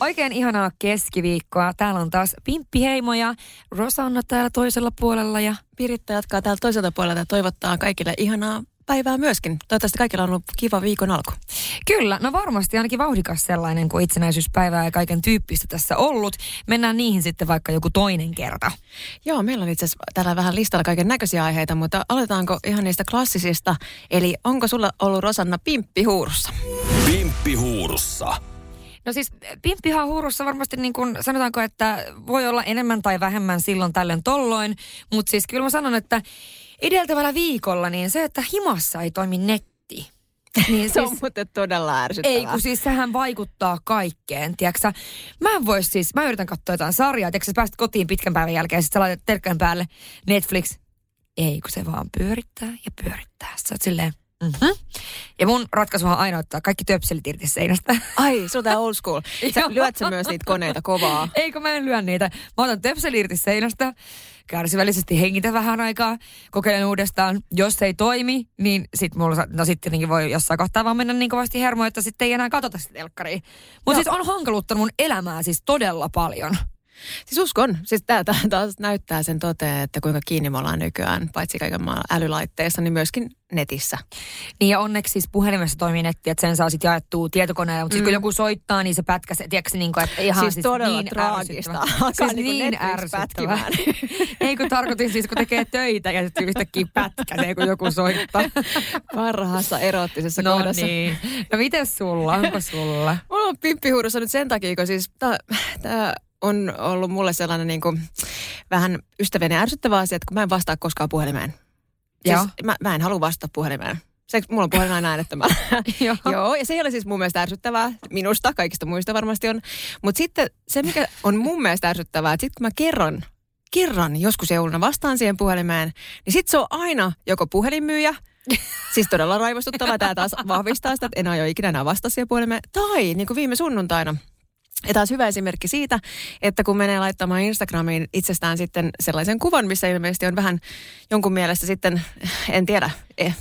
Oikein ihanaa keskiviikkoa. Täällä on taas Pimppi-Heimo ja Rosanna täällä toisella puolella ja Piritta jatkaa täällä toiselta puolelta ja toivottaa kaikille ihanaa päivää myöskin. Toivottavasti kaikilla on ollut kiva viikon alku. Kyllä, no varmasti ainakin vauhdikas sellainen kuin itsenäisyyspäivää ja kaiken tyyppistä tässä ollut. Mennään niihin sitten vaikka joku toinen kerta. Joo, meillä on itse asiassa täällä vähän listalla kaiken näköisiä aiheita, mutta aloitetaanko ihan niistä klassisista? Eli onko sulla ollut, Rosanna, pimppihuurussa? Pimppihuurussa. No siis pimppihan huurussa varmasti niin kuin sanotaanko, että voi olla enemmän tai vähemmän silloin tällöin tolloin, mutta siis kyllä mä sanon, että edeltävällä viikolla niin se, että himassa ei toimi netti. Niin se on siis, muuten todella ärsyttävää. Ei kun siis sehän vaikuttaa kaikkeen, tiiäksä. Mä yritän katsoa jotain sarjaa, tiiäksä päästä kotiin pitkän päivän jälkeen ja sit sä laitat terkkän päälle Netflix. Ei kun se vaan pyörittää ja pyörittää. Sä oot silleen... Mm-hmm. Ja mun ratkaisuhan aina ottaa kaikki töpselit irti seinästä. Ai, se on tää old school. Lyöt sä myös niitä koneita kovaa? Eikö mä en lyö niitä. Mä otan töpseli irti seinästä, kärsivällisesti hengitä vähän aikaa, kokeilen uudestaan. Jos ei toimi, niin sit mulla, no sit tietenkin voi jossain kohtaa vaan mennä niin kovasti hermoon, että sit ei enää katsota sitä telkkaria. Mut siis on hankaluuttanut mun elämää siis todella paljon. Siis uskon. Siis tää taas näyttää sen toteen, että kuinka kiinni me ollaan nykyään, paitsi kaiken maailman älylaitteissa, niin myöskin netissä. Niin ja onneksi siis puhelimessa toimii netti, että sen saa sitten jaettua tietokoneella, mutta sitten kun joku soittaa, niin se pätkäsee, tiedätkö niin kuin, että ihan siis todella niin traagista. Siis niin ärsyttävää. Ei kun tarkoitin siis, kun tekee töitä ja sitten yhtäkkiä pätkäsee, kun joku soittaa. Parhaassa eroottisessa kohdassa. No niin. No mites sulla? Onko sulla? Mulla on pimppihuurussa nyt sen takia, kun siis tää on ollut mulle sellainen niin kuin vähän ystäväni ärsyttävä asia, että kun mä en vastaa koskaan puhelimeen. Siis mä en halua vastata puhelimeen. Mulla on puhelin aina äänettömällä. Joo, ja se ei ole siis mun mielestä ärsyttävää minusta, kaikista muista varmasti on. Mutta sitten se, mikä on mun mielestä ärsyttävää, että sitten kun mä kerran joskus jouluna vastaan siihen puhelimeen, niin sitten se on aina joko puhelinmyyjä, siis todella raivostuttava, tämä taas vahvistaa sitä, että en aio ikinä enää vastaa siihen puhelimeen, tai niin kuin viime sunnuntaina. Ja taas hyvä esimerkki siitä, että kun menee laittamaan Instagramiin itsestään sitten sellaisen kuvan, missä ilmeisesti on vähän jonkun mielestä sitten, en tiedä.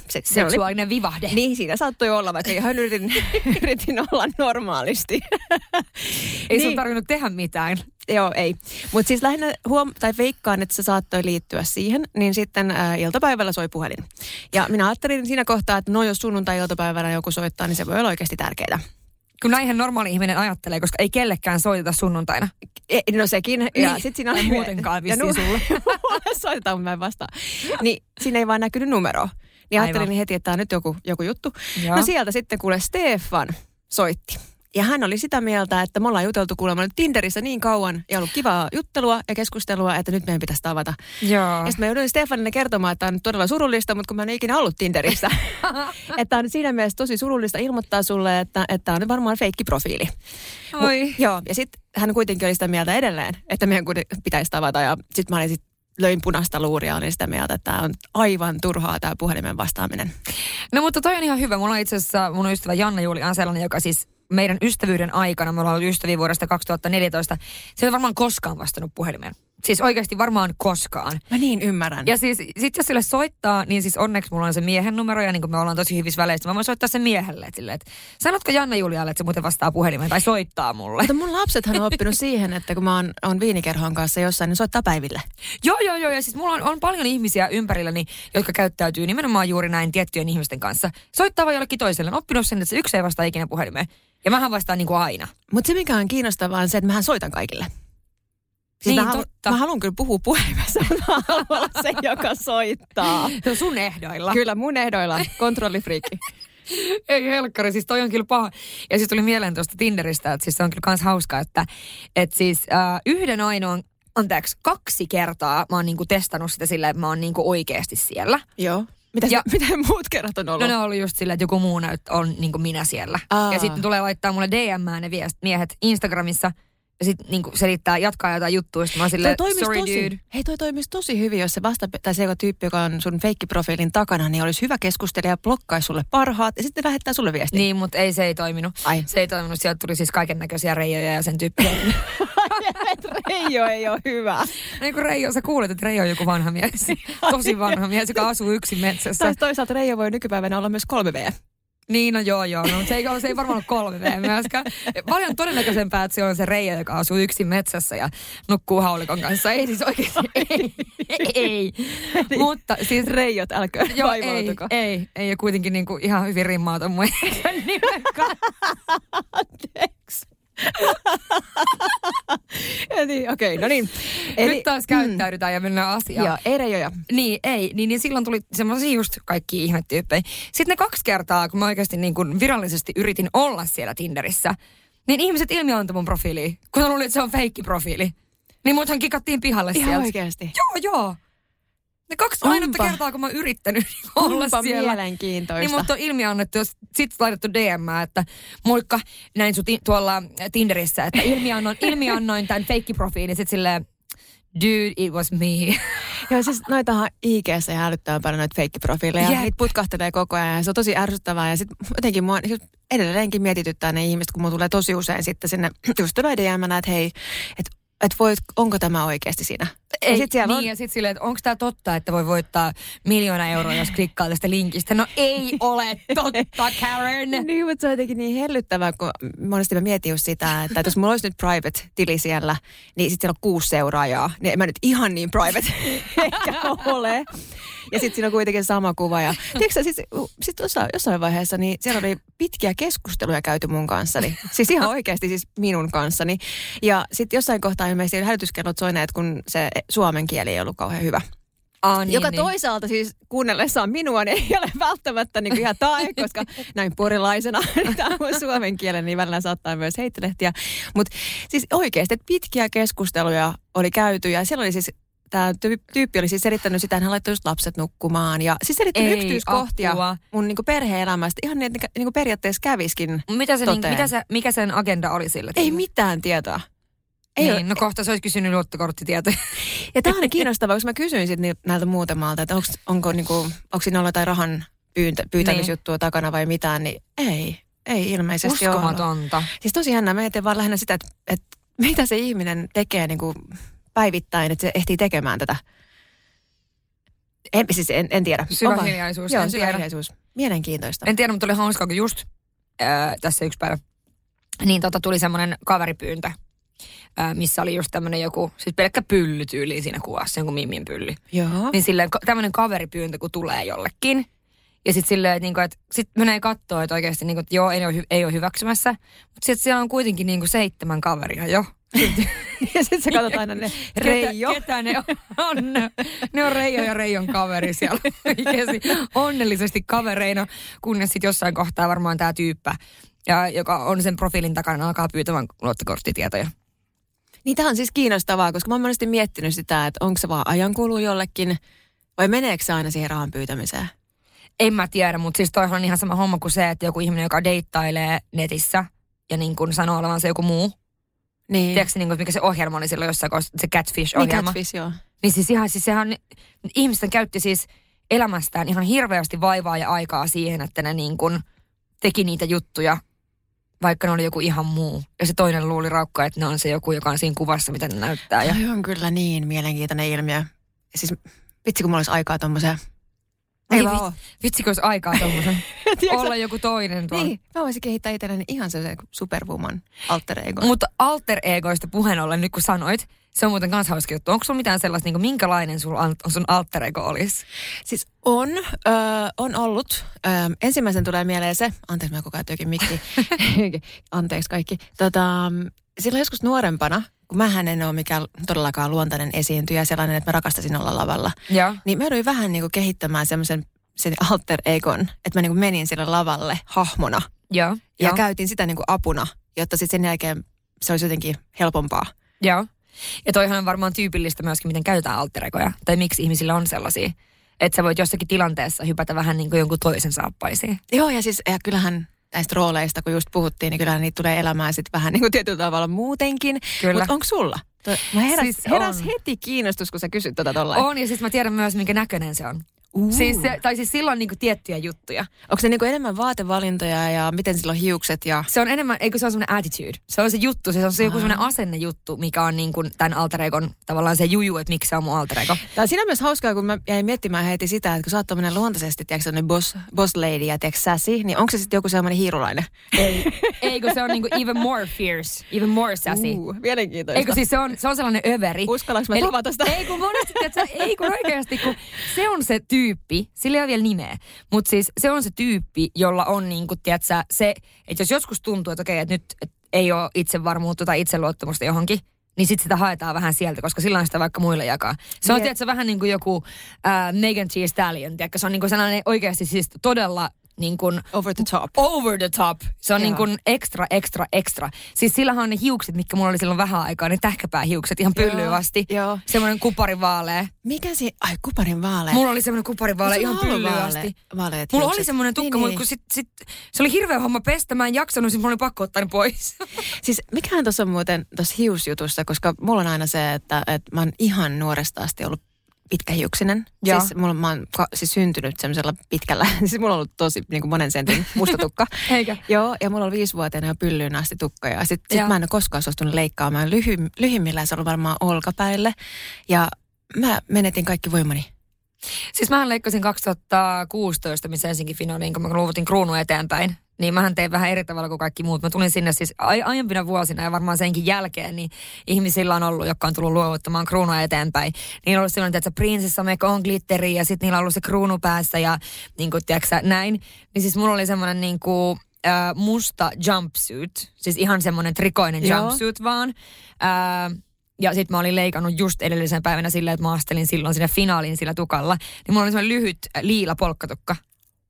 Seksuaalinen vivahde. Niin, siinä saattoi olla, vaikka ihan yritin olla normaalisti. Ei niin. Sun tarvinnut tehdä mitään. Joo, ei. Mutta siis lähinnä veikkaan, että se saattoi liittyä siihen, niin sitten iltapäivällä soi puhelin. Ja minä ajattelin siinä kohtaa, että jos sunnuntai-iltapäivänä joku soittaa, niin se voi olla oikeasti tärkeää. Kyllä näinhän normaali ihminen ajattelee, koska ei kellekään soiteta sunnuntaina. No sekin. Ja niin. Sit siinä on muutenkaan vissiin sulle. Soitetaan, mä en vastaa. Niin siinä ei vaan näkynyt numero. Niin ajattelin heti, että tää on nyt joku juttu. Joo. No sieltä sitten kuule Stefan soitti. Ja hän oli sitä mieltä, että me ollaan juteltu kuulemma nyt Tinderissä niin kauan ja ollut kivaa juttelua ja keskustelua, että nyt meidän pitäisi tavata. Joo. Ja sitten mä jouduin Stefanille kertomaan, että tämä on nyt todella surullista, mutta kun mä en ikinä ollut Tinderissä. Että on siinä mielessä tosi surullista ilmoittaa sulle, että tämä on varmaan feikki profiili. Joo, ja sitten hän kuitenkin oli sitä mieltä edelleen, että meidän pitäisi tavata ja sitten mä olin löin punaista luuria, olin sitä mieltä, että tämä on aivan turhaa tämä puhelimen vastaaminen. No mutta toi on ihan hyvä. Mulla on itse asiassa mun ystävä Janna-Juuli on sellainen, joka siis meidän ystävyyden aikana, me ollaan ollut ystäviä vuodesta 2014, se ei varmaan koskaan vastannut puhelimeen. Siis oikeasti varmaan koskaan. Mä niin ymmärrän. Ja siis sit jos sille soittaa, niin siis onneksi mulla on se miehen numero ja niin kuin me ollaan tosi hyvissä väleissä, mä voin soittaa sen miehelle. Että sanotko Janna-Julialle, että se muuten vastaa puhelimeen tai soittaa mulle? Mutta mun lapsethan on oppinut siihen, että kun mä oon viinikerhon kanssa jossain, niin soittaa päiville. Joo. Ja siis mulla on paljon ihmisiä ympärilläni, jotka käyttäytyy nimenomaan juuri näin tiettyjen ihmisten kanssa. Soittaa vaan jollekin toiselle. On oppinut sen, että se yksi ei vastaa ikinä puhelimeen. Ja mähän vastaan niin kuin aina. Mutta se mikä on kiinnostavaa on se, että mähän soitan kaikille. Siis niin, mä haluan kyllä puhua puhelimessa, mutta mä haluan olla se, joka soittaa. Se on sun ehdoilla. Kyllä, mun ehdoilla. Kontrollifriikki. Ei helkkari, siis toi on kyllä paha. Ja siis tuli mieleen tuosta Tinderistä, että siis se on kyllä kans hauskaa, että siis yhden ainoan, kaksi kertaa mä oon niinku testannut sitä sillä, että mä oon niinku oikeasti siellä. Joo. Miten muut kerrat on ollut? No ne on ollut just sillä, että joku muu on niin kuin minä siellä. Ja sitten tulee laittaa mulle DM-ään ne miehet Instagramissa. Ja sitten niin selittää, jatkaa jotain juttua. Sitten mä oon silleen, sorry dude. Hei, toi toimisi tosi hyvin, jos se tyyppi, joka on sun feikkiprofiilin takana, niin olisi hyvä keskustelija ja blokkaisi sulle parhaat. Ja sitten lähettää sulle viestiä. Niin, mutta ei, se ei toiminut. Ai. Se ei toiminut. Sieltä tuli siis kaikennäköisiä reijoja ja sen tyyppiä. Reijo ei ole hyvä. Niin kuin Reijo, sä kuulet, että Reijo on joku vanha mies. Tosi vanha mies, joka asuu yksin metsässä. Toisaalta Reijo voi nykypäivänä olla myös 3V. Niin, no joo. No, se ei varmaan ole 3V myöskään. Paljon todennäköisempää, että se on se Reijo, joka asuu yksin metsässä ja nukkuu haulikon kanssa. Ei siis oikeasti, ei. Mutta siis Reijot, älkää vaivautuko. Ei. Ja kuitenkin niinku ihan hyvin rimmauta mun nimen kanssa. Anteeksi. Okei, no niin. Eli, nyt taas käyttäydytään ja mennään asiaan. Joo, ei reijoja. Niin, ei. Niin silloin tuli semmoisia just kaikki ihmetyyppejä. Sitten ne 2 kertaa, kun mä oikeasti niin kuin virallisesti yritin olla siellä Tinderissä, niin ihmiset ilmiantoi mun profiiliin, kun luulin, että se on feikkiprofiili. Niin muuthan kikattiin pihalle ihan sieltä. Ihan oikeasti? Joo. Ne 2 ainutta kertaa, kun mä oon yrittänyt olla siellä. Onpa mielenkiintoista. Niin mut on ilmiannettu, jos sit laitettu DM, että moikka, näin sut tuolla Tinderissä, että ilmiannoin tämän feikkiprofiilin. Sit silleen, dude, it was me. Joo, siis noitahan IG:ssä ja älyttää paljon noita feikkiprofiileja. Yeah. Niitä putkahtelee koko ajan ja se on tosi ärsyttävää. Ja sit jotenkin mua edelleenkin mietityttää ne ihmiset, kun mua tulee tosi usein sitten sinne just tulee DM-nä, että hei, onko tämä oikeasti siinä? Ei, ja sitten silleen, että onko tämä totta, että voi voittaa 1 000 000 euroa, jos klikkaa tästä linkistä? No ei ole totta, Karen! Niin, mutta se on jotenkin niin hellyttävää, kun monesti mä mietin just sitä, että jos mulla olisi nyt private-tili siellä, niin sitten siellä on 6 seuraajaa. Niin en mä nyt ihan niin private ehkä ole. Ja sitten siinä on kuitenkin sama kuva. Ja tiedätkö sit jossain vaiheessa, niin siellä oli pitkiä keskusteluja käyty mun kanssani. Siis ihan oikeasti siis minun kanssani. Ja sitten jossain kohtaa ilmeisesti hälytyskellot soineet, kun se suomen kieli ei ollut kauhean hyvä. Joka toisaalta siis kuunnellessaan minua niin ei ole välttämättä niin kuin ihan tae, koska näin porilaisena tämä on suomen kielen, niin välillä saattaa myös heittelehtiä. Mutta siis oikeasti pitkiä keskusteluja oli käyty ja siellä oli siis tämä tyyppi oli siis selittänyt sitä, hän laittoi just lapset nukkumaan ja siis selittänyt yksityiskohtia apua mun niinku perhe-elämästä. Ihan niin, että niinku periaatteessa käviskin mikä sen agenda oli sillä? Ei mitään tietoa. Ei niin, no kohta se olisi kysynyt luottokorttitietoja. Ja tämä on kiinnostavaa, koska mä kysyin sitten näiltä muutamalta, että onko siinä ollut jotain rahan pyytämisjuttua takana vai mitään, niin ei ilmeisesti ole. Uskomatonta. Siis tosi jännää, mä etin vaan lähinnä sitä, että mitä se ihminen tekee niin kuin päivittäin, että se ehtii tekemään tätä. En tiedä. Syvä hiljaisuus. Joo, syvä hiljaisuus. Mielenkiintoista. En tiedä, mutta oli hauskaa, kun just tässä yksi päivä, niin tuli semmoinen kaveripyyntö, missä oli just tämmönen joku, siis pelkkä pylly tyyli siinä kuvassa, joku Mimin pylly. Joo. Niin silleen tämmönen kaveripyyntö, kun tulee jollekin. Ja sit silleen, että niinku, et sit menee kattoo, että oikeesti niinku, että joo, ei oo hyväksymässä. Mut sit siellä on kuitenkin niinku 7 kaveria jo. Ja sit sä katsot aina ne Reijo. Ketä ne on? Ne on Reijo ja Reijon kaveri siellä. Oikeesti onnellisesti kavereina, kunnes sit jossain kohtaa varmaan tää tyyppä, joka on sen profiilin takana, alkaa pyytämään luottokorttitietoja. Niin tämä on siis kiinnostavaa, koska mä oon monesti miettinyt sitä, että onko se vaan ajankulu jollekin, vai meneekö se aina siihen rahan pyytämiseen? En mä tiedä, mutta siis toihan on ihan sama homma kuin se, että joku ihminen, joka deittailee netissä ja niin kun sanoo olevansa joku muu. Niin. Tiedätkö niin kun, mikä se ohjelma oli silloin jossain, se catfish-ohjelma? Niin catfish, joo. Niin siis ihan, siis sehän ihmisten käytti siis elämästään ihan hirveästi vaivaa ja aikaa siihen, että ne niin kun teki niitä juttuja, vaikka ne oli joku ihan muu. Ja se toinen luuli raukkaa, että ne on se joku, joka on siinä kuvassa, mitä ne näyttää. Ja on kyllä niin mielenkiintoinen ilmiö. Siis vitsi, kun mulla olisi aikaa tommoseen. Vitsi, kun olisi aikaa tommoseen. Olla joku toinen tuolla. Niin, mä voisin kehittää itselleni ihan se superwoman alter ego. Mutta alter egoista puheen ollen, nyt kun sanoit, se on muuten kans hauska juttu. Onko sulla mitään sellaista, niin kuin, minkälainen sun alter ego olisi? Siis on ollut. Ensimmäisen tulee mieleen se, anteeksi mä koko ajan tökin mikki, anteeksi kaikki. Silloin joskus nuorempana, kun mähän en ole mikään todellakaan luontainen esiintyjä, sellainen, että mä rakastasin olla lavalla. Ja. Niin mä jouduin vähän niin kuin kehittämään sen alter egon, että mä niin kuin menin sille lavalle hahmona. Ja käytin sitä niin kuin apuna, jotta sitten sen jälkeen se olisi jotenkin helpompaa. Joo. Ja toihan on varmaan tyypillistä myöskin, miten käytetään alter egoja, tai miksi ihmisillä on sellaisia. Että sä voit jossakin tilanteessa hypätä vähän niin kuin jonkun toisen saappaisiin. Joo, ja siis ja kyllähän näistä rooleista, kun just puhuttiin, niin kyllähän niitä tulee elämään sitten vähän niin kuin tietyllä tavalla muutenkin. Mutta onko sulla? Mä heräs heti kiinnostus, kun sä kysyt tuota tollain. On, ja siis mä tiedän myös, minkä näköinen se on. Siis se, tai siis sillä on niinku tiettyjä juttuja. Onko se niinku enemmän vaatevalintoja ja miten sillä on hiukset? Ja... Se on enemmän, eikö se on semmoinen attitude. Se on se juttu, se on se joku semmoinen asennejuttu, mikä on niinku tämän alter egon tavallaan se juju, että miksi se on mun alter ego. Tämä on siinä myös hauskaa, kun mä jäin miettimään heti sitä, että kun sä oot tommoinen luontaisesti, tiedätkö semmoinen boss lady ja tiedätkö sassy, niin onko se sitten joku semmoinen hiirulainen? Ei, kun se on niinku even more fierce, even more sassy. Mielenkiintoista. Eikö siis se on sellainen överi. Uskallanko mä tavata sitä? Ei kun monesti, ei kun oikeasti, kun se on se tyyppi, sillä ei ole vielä nimeä, mutta siis se on se tyyppi, jolla on niinku, tiedätkö, se, että jos joskus tuntuu, että okei, että nyt et ei ole itsevarmuutta tai itseluottamusta johonkin, niin sitten sitä haetaan vähän sieltä, koska silloin sitä vaikka muilla jakaa. Se on, tiedätkö, vähän niin kuin joku Megan Thee Stallion, tiedätkö, se on niinku sellainen oikeasti siis todella niin kuin over the top. Over the top. Se on niin kuin extra, extra, extra. Siis sillähän on ne hiukset, mitkä mulla oli silloin vähän aikaa, ne tähkäpäähiukset ihan pyllyyn asti. Joo. Semmoinen kuparin vaalea. Mikä se? Ai, kuparin vaalea. Mulla oli semmoinen kuparin vaalea ihan pyllyyn asti. Vaaleat mulla hiukset. Oli semmoinen tukka, niin. Kun sit, se oli hirveä homma pestä, mä en jaksanut, siis mulla oli pakko ottaa ne pois. Siis mikähän tuossa on muuten tuossa hiusjutussa, koska mulla on aina se, että mä oon ihan nuoresta asti ollut pitkähiuksinen. Joo. Siis mä oon siis syntynyt semmoisella pitkällä. Siis mulla on ollut tosi niin kuin monen sentin musta tukka. Eikä? Joo, ja mulla oli 5-vuotiaana jo pyllyyn asti tukka. Ja sit mä en ole koskaan suostunut leikkaamaan. Lyhimmillään se on ollut varmaan olkapäille. Ja mä menetin kaikki voimani. Siis mähän leikkasin 2016, missä ensinkin finaaliin, kun mä luovutin kruunua eteenpäin. Niin mähän tein vähän eri tavalla kuin kaikki muut. Mä tulin sinne siis aiempina vuosina ja varmaan senkin jälkeen, niin ihmisillä on ollut, jotka on tullut luovuttamaan kruunua eteenpäin. Niillä on ollut silloin, tiedätkö, prinsessamekko on glitteri ja sitten niillä on ollut se kruunu päässä ja niin kuin, tiedätkö, näin. Niin siis mulla oli semmoinen niin kuin musta jumpsuit, siis ihan semmoinen trikoinen jumpsuit vaan. Ja sit mä olin leikannut just edellisenä päivänä sillä, että mä astelin silloin sinne finaaliin sillä tukalla. Niin mulla oli semmoinen lyhyt liila polkkatukka.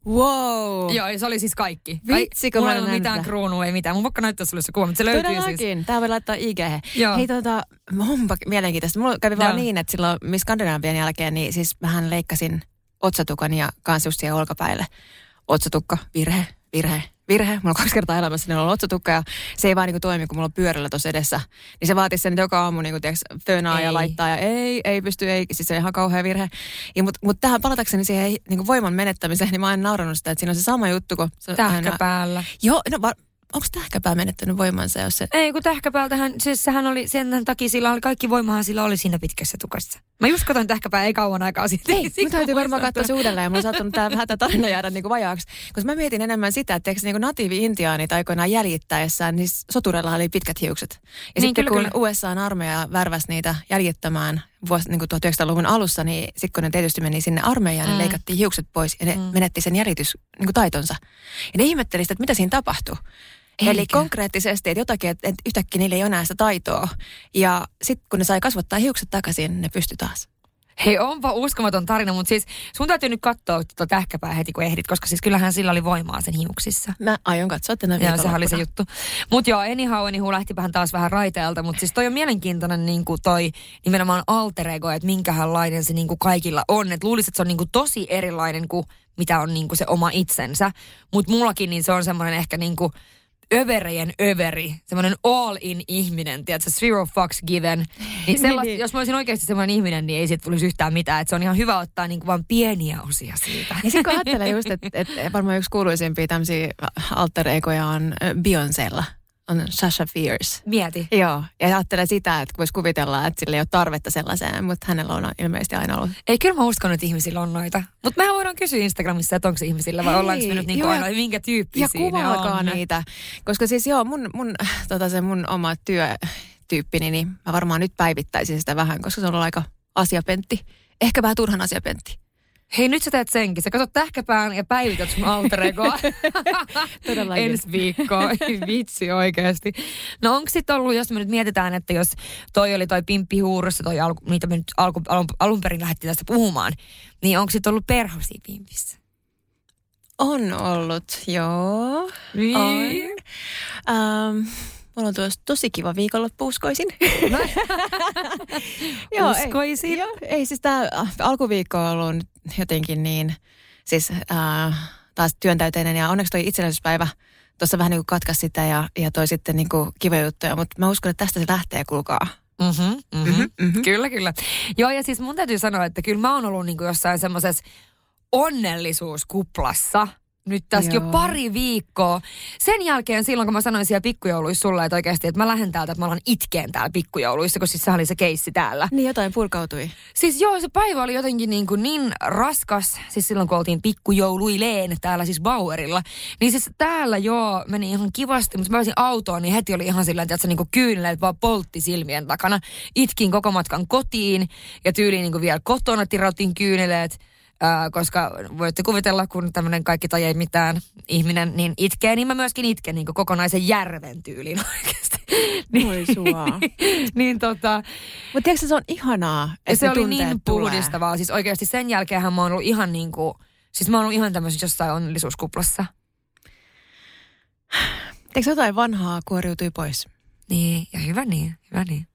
Wow. Joo, se oli siis kaikki. Vitsikö mä en ole mitään kruunua, ei mitään. Mun pakko näyttää sulle se kuva, mutta se löytyy todellakin. Siis. Tää voi laittaa IG-he. Hei onpa mielenkiintoista. Mulla kävi vaan niin, että silloin Miss Skandinavian jälkeen, niin siis mähän leikkasin otsatukan ja kans just siihen olkapäille. Otsatukka, virhe. Mulla on 2 kertaa elämässä, niin on otsatukka ja se ei vaan niinku toimi, kun mulla on pyörällä tuossa edessä. Niin se vaatii sen joka aamu, niinku tiiäks, fönaa ja laittaa ja ei pysty, ei. Siis se on ihan kauhea virhe. Mutta tähän palatakseni siihen niinku voiman menettämiseen, niin mä oon naurannut sitä, että siinä on se sama juttu kuin... Tähkäpäällä. Aina... Joo, no onko tähkäpää menettänyt voimansa, jos se... Ei, kun tähkäpäältähän, siis sehän oli, sen takia sillä oli, kaikki voimahan sillä oli siinä pitkässä tukassa. Mä just katsoin tähkäpää, ei kauan aikaa siitä. Ei, mä täytyy varmaan katsoa se uudelleen, ja mulla on saattanut tää vähän tarina jäädä niinku vajaaksi. Koska mä mietin enemmän sitä, että eikö niinku natiivi-intiaanit aikoinaan jäljittäessään, niin sotureilla oli pitkät hiukset. Ja niin, sitten kyllä. Kun USA:n armeija värväsi niitä jäljittämään niin 1900-luvun alussa, niin sitten kun ne tietysti meni sinne armeijaan, niin leikattiin hiukset pois ja ne menetti sen jäljitystaitonsa. Ja ne ihmetteli sitä, että mitä siinä tapahtui. Eli konkreettisesti, että jotakin, että yhtäkkiä niillä ei ole enää sitä taitoa. Ja sitten kun ne sai kasvattaa hiukset takaisin, ne pystyi taas. Hei, onpa uskomaton tarina, mutta siis sun täytyy nyt katsoa tuota tähkäpää heti, kun ehdit, koska siis kyllähän sillä oli voimaa sen hiuksissa. Mä aion katsoa tänä viikolla. Joo, sehän oli se juttu. Mutta joo, anyhow, lähtipähän taas vähän raiteelta, mutta siis toi on mielenkiintoinen niin kuin toi nimenomaan alter ego, että minkälainen se niin kuin kaikilla on. Et luulisin, että se on niin kuin tosi erilainen kuin mitä on niin kuin se oma itsensä. Mutta mullakin niin se on semmoinen ehkä niin kuin överien överi, semmoinen all-in ihminen, tiedätkö, zero fucks given. Niin sellaista, jos mä olisin oikeasti semmoinen ihminen, niin ei siitä tulisi yhtään mitään. Että se on ihan hyvä ottaa niin kuin vaan pieniä osia siitä. Ja sitten kun ajattelee just, että varmaan yksi kuuluisimpia tämmöisiä alter-egoja on Beyoncélla. On Sasha Fierce. Mieti. Joo, ja ajattelee sitä, että voisi kuvitella, että sillä ei ole tarvetta sellaiseen, mutta hänellä on ilmeisesti aina ollut. Ei, kyllä mä uskon, että ihmisillä on noita. Mutta mehän voidaan kysyä Instagramissa, että onko se ihmisillä vai ollaanko me nyt niin aina, minkä tyyppisiä ne on. Ja kuvaakaan niitä. Koska siis joo, mun oma työtyyppini, niin mä varmaan nyt päivittäisin sitä vähän, koska se on ollut aika asiapentti. Ehkä vähän turhan asiapentti. Hei, nyt sä teet senkin. Sä katsot tähkäpään ja päivität sun alter egoa. Todellakin. Ensi viikkoa. Vitsi oikeasti. No onko sitten ollut, jos me nyt mietitään, että jos toi oli toi pimppi huurussa, mitä me nyt alun perin lähdettiin tästä puhumaan, niin onko sitten ollut perhosia pimpissä? On ollut, joo. Niin. Mulla on tuossa tosi kiva viikonloppu, uskoisin. No. Uskoisin? Ei siis tämä alkuviikko on ollut jotenkin niin, siis taas työntäyteinen ja onneksi toi itsenäisyyspäivä tuossa vähän niin kuin katkaisi sitä ja toi sitten niin kuin kiva juttuja, mutta mä uskon, että tästä se lähtee, kuulkaa. Kyllä, kyllä. Joo, ja siis mun täytyy sanoa, että kyllä mä oon ollut niin kuin jossain semmoisessa onnellisuuskuplassa nyt tässä jo pari viikkoa. Sen jälkeen silloin, kun mä sanoin siellä pikkujouluissa sulle, että oikeasti, että mä lähden täältä, että mä alan itkeen täällä pikkujouluissa, koska siis sehän oli se keissi täällä. Niin jotain purkautui. Siis joo, se päivä oli jotenkin niin raskas, siis silloin kun oltiin pikkujouluileen täällä siis Bauerilla. Niin siis täällä joo, meni ihan kivasti, mutta mä olisin autoon, niin heti oli ihan silleen, että niinku kyyneleet vaan poltti silmien takana. Itkin koko matkan kotiin ja tyyliin niinku vielä kotona tirautin kyyneleet. Koska voitte kuvitella, kun tämmöinen kaikki tai ei mitään ihminen niin itkee, niin mä myöskin itken niin kokonaisen järven tyyliin oikeasti. Voi suaa. Niin Mutta tiedätkö, se on ihanaa, että se oli niin puhdistavaa. Siis oikeasti sen jälkeenhän mä oon ollut ihan niin kuin, siis mä oon ollut ihan tämmöisessä jossain onnellisuuskuplassa. Tiedätkö, jotain vanhaa kuoriutui pois? Niin, ja hyvä niin, hyvä niin.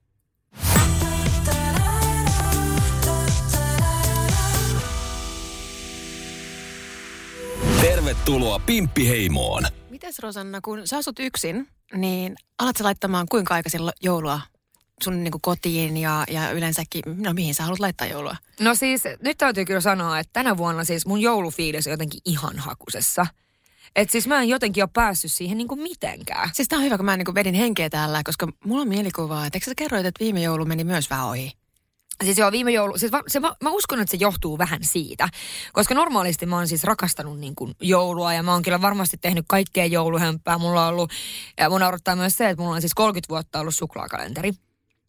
Tervetuloa Pimppiheimoon. Mites Rosanna, kun sä asut yksin, niin alat sä laittamaan kuinka aikaisin joulua sun niin kuin kotiin ja yleensäkin, no mihin sä haluat laittaa joulua? No siis nyt täytyy kyllä sanoa, että tänä vuonna siis mun joulufiilis on jotenkin ihan hakusessa. Että siis mä en jotenkin ole päässyt siihen niin kuin mitenkään. Siis tää on hyvä, kun mä niin kuin vedin henkeä täällä, koska mulla on mielikuvaa, että eikö sä kerroit, että viime joulu meni myös vähän ohi? Siis joo, viime joulu, siis mä uskon, että se johtuu vähän siitä, koska normaalisti mä oon siis rakastanut niin kuin joulua ja mä oon kyllä varmasti tehnyt kaikkea jouluhömppää. Mulla on ollut, ja mun naurattaa myös se, että mulla on siis 30 vuotta ollut suklaakalenteri.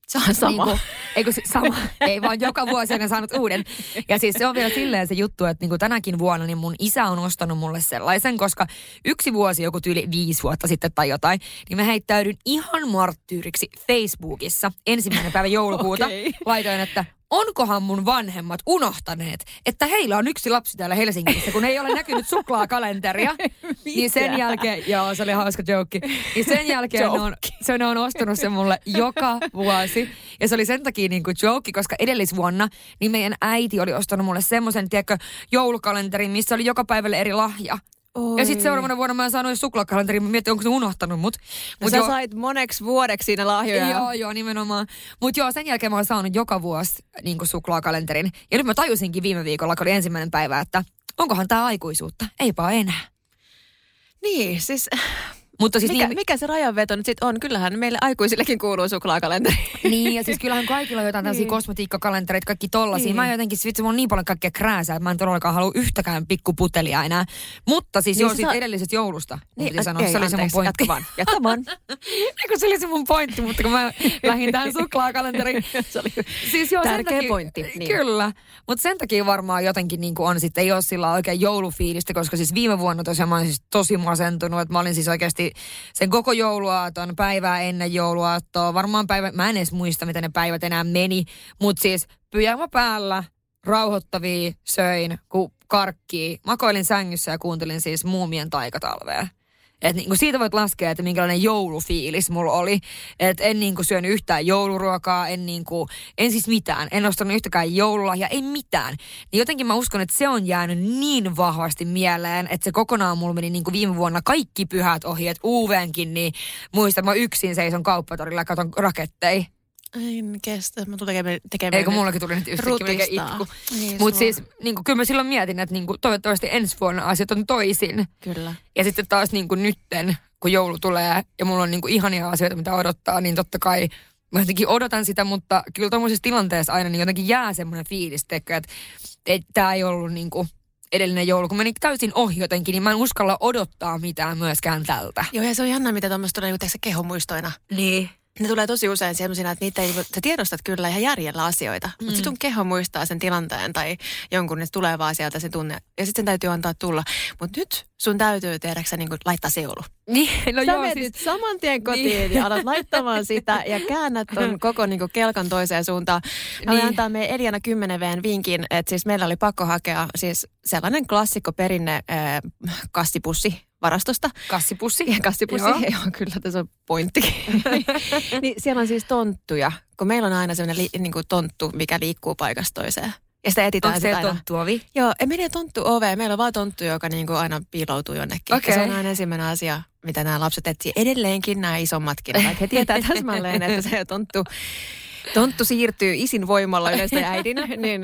Se on sama. Niin kuin, eikö se sama? Ei vaan joka vuosi en saanut uuden. Ja siis se on vielä silleen se juttu, että niin kuin tänäkin vuonna niin mun isä on ostanut mulle sellaisen, koska yksi vuosi, joku tyyli 5 vuotta sitten tai jotain, niin mä heittäydyn ihan marttyyriksi Facebookissa 1. päivä joulukuuta. Okay. Laitoin, että onkohan mun vanhemmat unohtaneet, että heillä on yksi lapsi täällä Helsingissä, kun ei ole näkynyt suklaakalenteria. Niin sen jälkeen, joo se oli hauska joke, niin sen jälkeen ne on ostanut sen mulle joka vuosi. Ja se oli sen takia niin kuin joke, koska edellisvuonna niin meidän äiti oli ostanut mulle semmoisen, tiedätkö, joulukalenterin, missä oli joka päivälle eri lahja. Oi. Ja sitten seuraavana vuonna mä en saanut suklaakalenteri, mä mietin, onko se unohtanut mut. Sä sait moneksi vuodeksi siinä lahjoja. Joo, nimenomaan. Mut joo, sen jälkeen mä oon saanut joka vuosi niin kuin suklaakalenterin. Ja nyt mä tajusinkin viime viikolla, kun oli 1. päivä, että onkohan tää aikuisuutta? Eipä enää. Niin, siis... Mutta siis mikä se rajanveto nyt sitten on? Kyllähän meille aikuisillekin kuuluu suklaakalenteri. Niin, ja siis kyllähän kaikilla on jotain tällaisia kosmetiikkakalentereita, kaikki tollaisia. Niin. Mä jotenkin, vitsi, mulla on niin paljon kaikkea krääsää, että mä en todellakaan halua yhtäkään pikkuputelia enää. Mutta siis niin, joo, siitä edellisestä joulusta. Niin, se oli se mun pointti. Jatka vaan. Se oli se mun pointti, mutta kun mä lähdin tähän suklaakalenteriin. Se oli siis joo, tärkeä takia, pointti. Niin. Kyllä, mutta sen takia varmaan jotenkin niin kuin on sitten, ei ole sillä oikein joulufiilistä, koska siis viime vuonna tosiaan mä olin siis tosi masentunut, että mä olin siis oikeasti sen koko jouluaaton, päivää ennen jouluaattoa, varmaan päivä, mä en edes muista, mitä ne päivät enää meni, mutta siis pyjama päällä, rauhoittavia, söin, karkkia, makoilin sängyssä ja kuuntelin siis Muumien taikatalvea. Et niinku siitä voit laskea, että minkälainen joulufiilis mulla oli. Et en niinku syönyt yhtään jouluruokaa, en siis mitään. En ostanut yhtäkään joululahjaa, ei mitään. Niin jotenkin mä uskon, että se on jäänyt niin vahvasti mieleen, että se kokonaan mulla meni niinku viime vuonna kaikki pyhät ohi. Et UV:nkin, niin muistan, mä yksin seison kauppatorilla ja katon raketteja. En kestä, mä tulen tekemään... Eikö mullakin tuli nyt yhtäkkiä mikä itku. Niin, mutta siis niinku, kyllä mä silloin mietin, että niinku, toivottavasti ensi vuonna asiat on toisin. Kyllä. Ja sitten taas niinku, nytten, kun joulu tulee ja mulla on niinku, ihania asioita, mitä odottaa, niin totta kai mä jotenkin odotan sitä, mutta kyllä tuollaisessa tilanteessa aina niin jotenkin jää semmoinen fiilis, että tää ei ollut niinku... Edellinen joulu, kun meni täysin ohi jotenkin, niin mä en uskalla odottaa mitään myöskään tältä. Joo, ja se on jännä, mitä tuommoista tulee kehomuistoina. Niin. Ne tulee tosi usein sellaisina, että niitä ei, sä tiedostat kyllä ihan järjellä asioita, mutta sitten sun keho muistaa sen tilanteen tai jonkun, ne tulee vaan sieltä se tunne. Ja sitten sen täytyy antaa tulla. Mutta nyt sun täytyy tiedäksä niin laittaa se joulu. Niin, no sä menet siis... nyt saman tien kotiin niin. Ja alat laittamaan sitä ja käännät ton koko niin kelkan toiseen suuntaan. Mä voin antaa meidän Eliana 10V:n vinkin, että siis meillä oli pakko hakea siis sellainen klassikko perinne kassipussi. varastosta. Kassipussi. Ja kassipussi, joo kyllä tässä on pointtikin. Niin siellä on siis tonttuja, kun meillä on aina sellainen niin kuin tonttu, mikä liikkuu paikasta toiseen. Ja sitä etsitään. Onko siellä tonttuovi? Joo, ei mene tonttuoveen. Meillä on vaan tonttu, joka niin kuin aina piiloutuu jonnekin. Okay. Se on aina ensimmäinen asia, mitä nämä lapset etsii. Edelleenkin nämä isommatkin, vaikka he tietää täsmälleen, että se tonttu. Tonttu siirtyy isin voimalla yleistä äidin, niin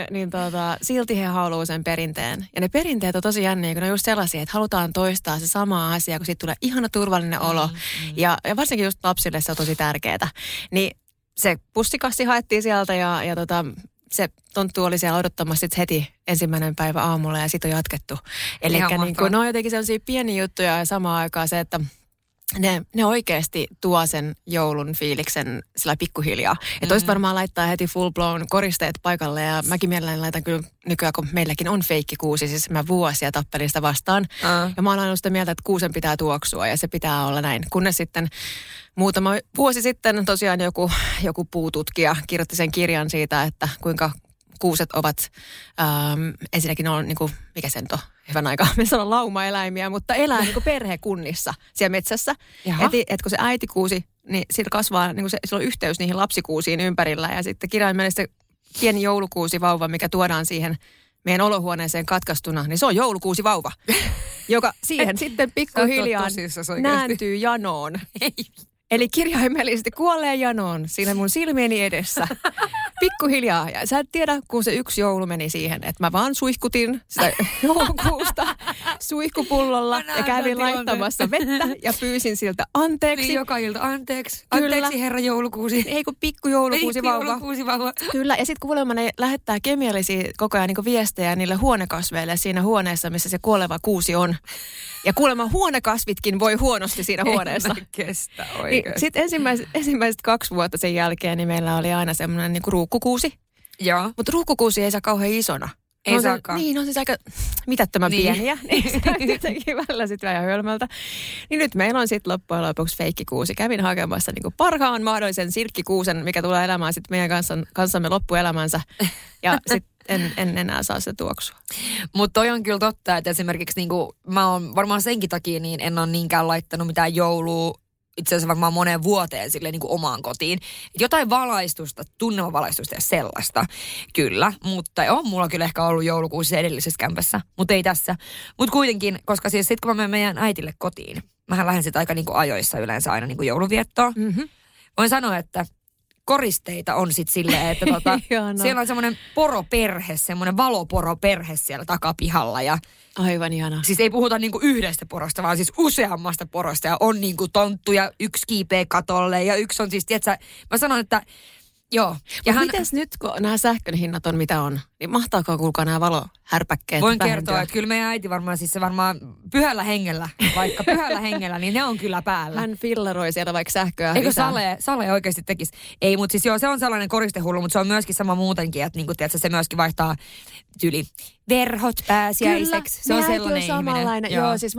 silti he haluaa sen perinteen. Ja ne perinteet on tosi jänniä, kun ne on just sellaisia, että halutaan toistaa se sama asia, kun siitä tulee ihana turvallinen olo. Ja varsinkin just lapsille se on tosi tärkeää. Niin se pussikassi haettiin sieltä ja se tonttu oli siellä odottamassa heti ensimmäinen päivä aamulla ja sitten on jatkettu. Eli niin ne on jotenkin sellaisia pieniä juttuja ja samaan aikaan se, että ne oikeasti tuo sen joulun fiiliksen sillä pikkuhiljaa. Ja toista varmaan laittaa heti full blown koristeet paikalle ja mäkin mielelläni laitan kyllä nykyään, kun meilläkin on feikkikuusi, siis mä vuosia tappelin sitä vastaan. Ja mä oon aina sitä mieltä, että kuusen pitää tuoksua ja se pitää olla näin. Kunnes sitten muutama vuosi sitten tosiaan joku puututkija kirjoitti sen kirjan siitä, että kuinka kuuset ovat, ensinnäkin on niin kuin, mikä se nyt on, hyvän aikaa, me sanon laumaeläimiä, mutta elää niin kuin perhekunnissa siellä metsässä. Et kun se äitikuusi, niin sillä kasvaa, niin kuin sillä on yhteys niihin lapsikuusiin ympärillä ja sitten kirjaimellisesti pieni joulukuusi vauva, mikä tuodaan siihen meidän olohuoneeseen katkaistuna, niin se on joulukuusi vauva, joka siihen sitten pikkuhiljaa nääntyy janoon. Eli kirjaimellisesti kuolee janoon siinä mun silmieni edessä. Pikkuhiljaa. Ja sä et tiedä, kun se yksi joulu meni siihen, että mä vaan suihkutin sitä joulukuusta suihkupullolla ja kävin laittamassa vettä ja pyysin siltä anteeksi. Niin joka ilta anteeksi. Anteeksi herra joulukuusi. Ei kun pikku joulukuusi vauva. Kyllä. Ja sitten kuulemma ne lähettää kemiallisia koko ajan niin kuin viestejä niille huonekasveille siinä huoneessa, missä se kuoleva kuusi on. Ja kuulemma huonekasvitkin voi huonosti siinä huoneessa. En kestä oikein. Sitten ensimmäiset 2 vuotta sen jälkeen niin meillä oli aina semmoinen niin kuin ruukkukuusi. Joo. Mutta ruukkukuusi ei saa kauhean isona. Ei saakaan. Niin, on siis aika mitättömän pieniä. Niin se jotenkin välillä sitten vähän hölmöltä. Niin nyt meillä on sitten loppujen lopuksi feikkikuusi. Kävin hakemassa niin kuin parhaan mahdollisen silkkikuusen, mikä tulee elämään sitten meidän kanssamme loppuelämänsä. Ja sitten en enää saa se tuoksua. Mutta toi on kyllä totta, että esimerkiksi niinku, mä oon varmaan senkin takia niin en ole niinkään laittanut mitään joulua itse asiassa varmaan moneen vuoteen silleen niinku omaan kotiin. Jotain valaistusta, tunnevalaistusta ja sellaista kyllä, mutta on mulla kyllä ehkä ollut joulukuusi edellisessä kämpässä, mutta ei tässä. Mutta kuitenkin, koska siis sit kun mä menen meidän äitille kotiin, mähän lähden sit aika niinku ajoissa yleensä aina niinku joulunviettoon. Mm-hmm. Voin sanoa, että koristeita on sitten silleen, että siellä on semmoinen poroperhe, semmoinen valoporoperhe siellä takapihalla. Ja aivan ihana. Siis ei puhuta niinku yhdestä porosta, vaan siis useammasta porosta. Ja on niinku tonttuja, yksi kiipee katolle ja yksi on siis, tietsä, mä sanon, että joo. Ja mitäs nyt, kun nämä sähkön hinnat on mitä on, niin mahtaakaan kuulkaa nämä valohärpäkkeet? Voin kertoa, että kyllä meidän äiti varmaan, siis se varmaan pyhällä hengellä, vaikka pyhällä hengellä, niin ne on kyllä päällä. Hän fillaroi siellä vaikka sähköä. Eikö sale oikeasti tekisi? Ei, mutta siis joo, se on sellainen koristehullu, mutta se on myöskin sama muutenkin, että niin kuin tiedätkö, se myöskin vaihtaa tyli. Verhot pääsiäiseksi. Kyllä, se on sellainen on samanlainen. Joo, siis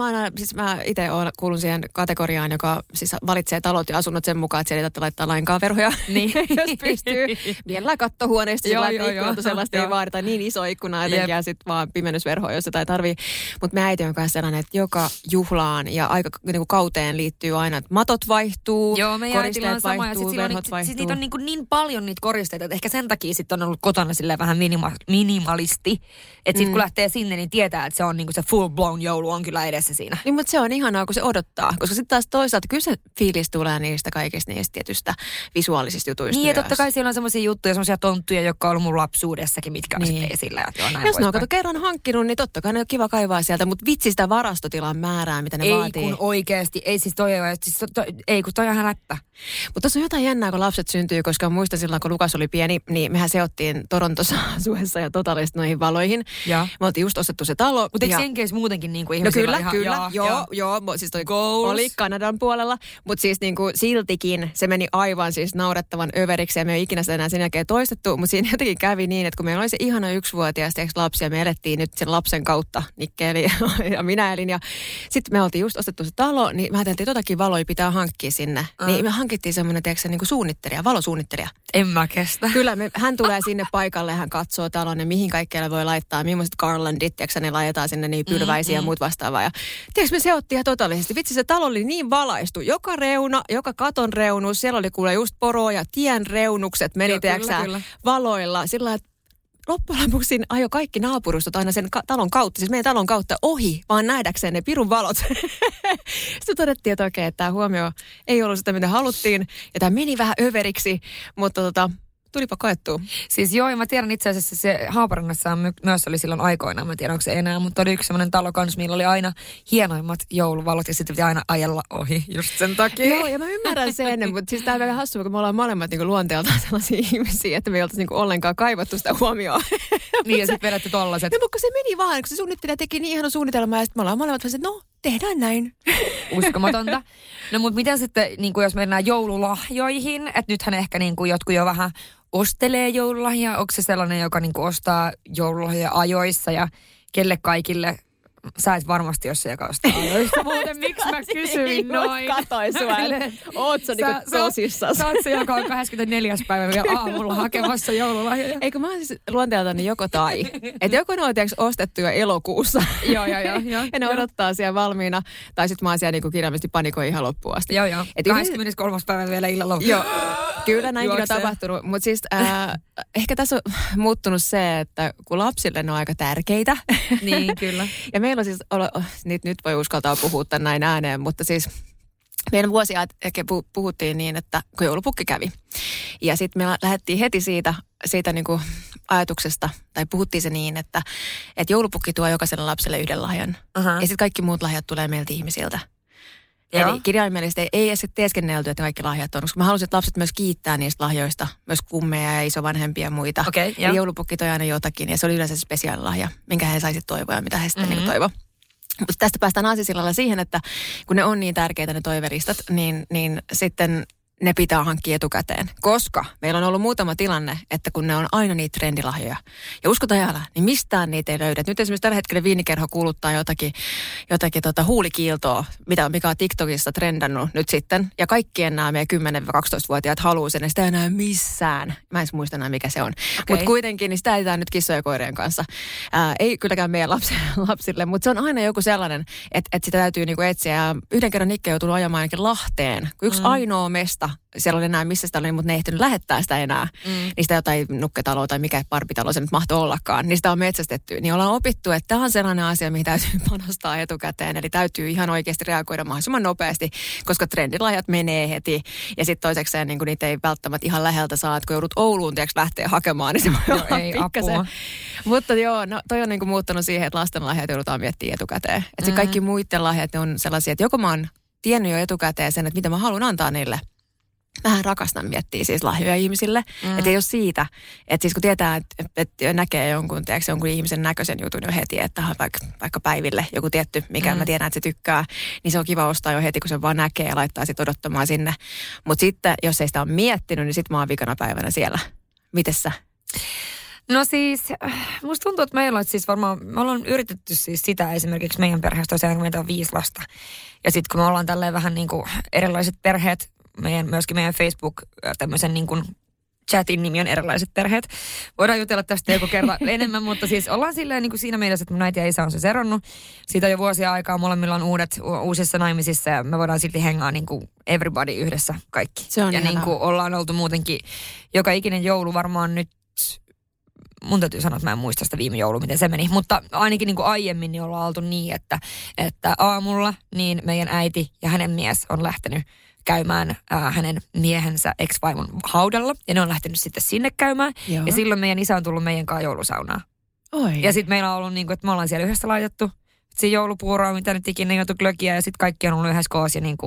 mä itse kuulun siihen kategoriaan, joka siis valitsee talot ja asunnot sen mukaan, että siellä ei tarvitse laittaa lainkaan verhoja, niin. Jos pystyy. Vielä kattohuoneesta sillä ikkunat sellaista ei vaadita niin iso ikkuna jotenkin ja sitten vaan pimennysverhoa, jos sitä ei tarvitse. Mutta mä äiti on myös sellainen, että joka juhlaan ja aika niinku kauteen liittyy aina, että matot vaihtuu, joo, koristeet vaihtuu, verhot vaihtuu. Siis niitä on niin paljon niitä koristeita, että ehkä sen takia sitten on ollut kotona silleen vähän minimalisti. Että sitten kun lähtee sinne, niin tietää, että se on niinku se full blown joulu on kyllä edessä siinä. Niin, mutta se on ihanaa, kun se odottaa. Koska sitten taas toisaalta kyllä se fiilis tulee niistä kaikista niistä tietystä visuaalisista jutuista. Niin, ja totta kai siellä on semmoisia juttuja, semmoisia tonttuja, jotka on ollut mun lapsuudessakin, mitkä on sitten esillä. Jos ne on kerran hankkinut, niin totta kai ne on kiva kaivaa sieltä, mutta vitsi sitä varastotilan määrää, mitä ne vaatii. Ei kun oikeasti, ei siis toi on ihan läppä. Mutta tuossa on jotain jännää, kun lapset syntyy, koska muistan silloin, kun Lukas oli pieni, niin mehän seottiin Torontossa asuessa ja totaalisesti noihin valoihin. Ja. Me oltiin just ostettu se talo. Mutta eikö Jenkeissä muutenkin niinku ihmisillä? No kyllä. Joo. Siis toi oli Kanadan puolella. Mutta siis niinku siltikin se meni aivan siis naurettavan överiksi ja me ei ikinä sitä enää sen jälkeen toistettu. Mutta siinä jotenkin kävi niin, että kun meillä oli se ihana 1-vuotias lapsi ja me elettiin nyt sen lapsen kautta, Nikke eli ja minä elin. Ja sitten me oltiin just ostettu se talo, niin mä ajattelin, että jotakin valoja pitää hankkia sinne. Niin me hankittiin semmoinen, tiedätkö niinku suunnittelija, valosuunnittelija. En mä kestä. Kyllä, hän tulee sinne paikalle, hän katsoo talon ja mihin kaikkialle voi laittaa. semmoiset garlandit, tiiäksä, ne laitetaan sinne niin pylväisiä ja muut vastaavaa. Ja tiiäks, me seottiin ihan totaalisesti. Vitsi, se talo oli niin valaistu. Joka reuna, joka katon reunus, siellä oli kuule just poroa ja tien reunukset meni, joo, tiiäksä, kyllä. valoilla. Sillä lailla, loppujen lopuksi ajoi kaikki naapurustot aina sen talon kautta, siis meidän talon kautta ohi, vaan nähdäkseen ne pirun valot. Sitten todettiin, että oikein, että tämä huomio ei ollut sitä, mitä haluttiin. Ja tämä meni vähän överiksi, mutta tulipa koettua. Siis joo, mä tiedän itse asiassa, se Haaparannassa myös oli silloin aikoinaan, mä tiedän onko se enää, mutta oli yksi sellainen talo kanssa, millä oli aina hienoimmat jouluvalot ja sitten piti aina ajella ohi just sen takia. Joo, ja mä ymmärrän sen, mutta siis tää on vähän hassua, kun me ollaan molemmat niinku luonteeltaan sellaisia ihmisiä, että me ei oltaisi niinku ollenkaan kaivattu sitä huomioon. Niin, ja sitten vedätte tollaset. No, mutta se meni vaan, kun se suunnittelija teki niin ihana suunnitelmaa, ja sitten me ollaan molemmat vaan, että no, tehdään näin. Uskomatonta. No, mutta miten sitten, niin kuin jos mennään joululahjoihin, että nythän ehkä niin kuin jotkut jo vähän ostelee joululahjaa. Onko se sellainen, joka niin kuin ostaa joululahjaa ajoissa ja kelle kaikille? Sä et varmasti ole se, joka ostaa ajoissa. Muuten miksi mä kysyin noin? Katoin sua. Oot sä niin kuin tosissas. Sä oot se, joka on 24. päivä vielä aamulla hakemassa joululahjoja. Eikö mä oon siis luonteeltani joko tai. Että joko ne on ostettu jo elokuussa. Joo. Ja ne odottaa siellä valmiina. Tai sit mä oon siellä niin kuin kirjaimisesti panikoi ihan loppuun asti. Joo. 23. päivä vielä illalla. Joo. Kyllä näinkin on tapahtunut, mutta siis ehkä tässä on muuttunut se, että kun lapsille ne on aika tärkeitä. Niin, kyllä. Ja meillä on siis, nyt voi uskaltaa puhua tämän näin ääneen, mutta siis meidän vuosia puhuttiin niin, että kun joulupukki kävi. Ja sitten me lähdettiin heti siitä niinku ajatuksesta, tai puhuttiin se niin, että joulupukki tuo jokaiselle lapselle yhden lahjan. Uh-huh. Ja sitten kaikki muut lahjat tulee meiltä ihmisiltä. Joo. Eli kirjaimellisesti ei edes teeskennelty, että ne kaikki lahjat on. Koska mä halusin, että lapset myös kiittää niistä lahjoista, myös kummeja ja isovanhempia ja muita. Okay, ja joulupukki toi aina jotakin, ja se oli yleensä se spesiaalilahja, minkä he saisi toivoa ja mitä he sitten niin toivoi. Mutta tästä päästään aasinsillalla siihen, että kun ne on niin tärkeitä ne toiveristat, niin sitten ne pitää hankkia etukäteen. Koska meillä on ollut muutama tilanne, että kun ne on aina niitä trendilahjoja. Ja uskotaan älä, niin mistään niitä ei löydä. Nyt esimerkiksi tällä hetkellä viinikerho kuuluttaa jotakin huulikiiltoa, mikä on TikTokissa trendannut nyt sitten. Ja kaikkien nämä meidän 10-12-vuotiaat haluaa sen, ja sitä ei enää missään. Mä en muista enää, mikä se on. Okay. Mutta kuitenkin, niin sitä edetään nyt kissojen ja koirien kanssa. Ei kylläkään meidän lapsille, mutta se on aina joku sellainen, että sitä täytyy niinku etsiä. Ja yhden kerran Nikke on joutunut ajamaan ainakin Lahteen, kun yksi ainoa mesta. Siellä oli enää missä sitä oli, mutta ne ei ehtinyt lähettää sitä enää. Niistä jotain nukketaloa tai mikä parpitalo se nyt mahtoi ollakaan. Niistä on metsästetty. Niin ollaan opittu, että tämä on sellainen asia, mihin täytyy panostaa etukäteen. Eli täytyy ihan oikeasti reagoida mahdollisimman nopeasti, koska trendilahjat menee heti. Ja sitten toisekseen niin niitä ei välttämättä ihan läheltä saa, että kun joudut Ouluun lähtee hakemaan, niin se voi olla ei pikkasen. Apua. Mutta joo, no, toi on niin kuin muuttunut siihen, että lasten lahjat joudutaan miettimään etukäteen. Että se kaikki muiden lahjat on sellaisia, että joko mä oon tiennyt jo etukäteen sen, että mitä mä haluan antaa niille. Mähän rakastan miettiä siis lahjoja ihmisille. Että ei ole siitä, että siis kun tietää, että näkee jonkun ihmisen näköisen jutun jo heti, että vaikka päiville joku tietty, mikä mä tiedän, että se tykkää, niin se on kiva ostaa jo heti, kun se vaan näkee ja laittaa sit odottamaan sinne. Mutta sitten, jos ei sitä ole miettinyt, niin sit mä oon vikana päivänä siellä. Mites sä? No siis, musta tuntuu, että meillä on siis varmaan, me ollaan yritetty siis sitä esimerkiksi meidän perheessä tosiaan, kun meitä on 5 lasta. Ja sitten kun me ollaan tälleen vähän niin kuin erilaiset perheet, myöskin meidän Facebook tämmöisen niin kuin chatin nimi on erilaiset perheet. Voidaan jutella tästä joku kerran enemmän, mutta siis ollaan silleen niin kuin siinä mielessä, että mun äiti ja isä on siis eronnut. Siitä on jo vuosia aikaa, molemmilla on uusissa naimisissa ja me voidaan silti hengaa niin kuin everybody yhdessä kaikki. Se on ja niin kuin ollaan oltu muutenkin joka ikinen joulu varmaan nyt. Mun täytyy sanoa, että mä en muista sitä viime joulua, miten se meni. Mutta ainakin niin kuin aiemmin niin ollaan oltu niin, että aamulla niin meidän äiti ja hänen mies on lähtenyt käymään hänen miehensä ex-vaimon haudalla. Ja ne on lähtenyt sitten sinne käymään. Joo. Ja silloin meidän isä on tullut meidän kanssa joulusaunaan. Oi. Ja sitten meillä on ollut niin kuin, että me ollaan siellä yhdessä laitettu. Siinä joulupuuroa, mitä nyt ikinä joutu glökiä ja sitten kaikki on ollut yhdessä koossa. Niin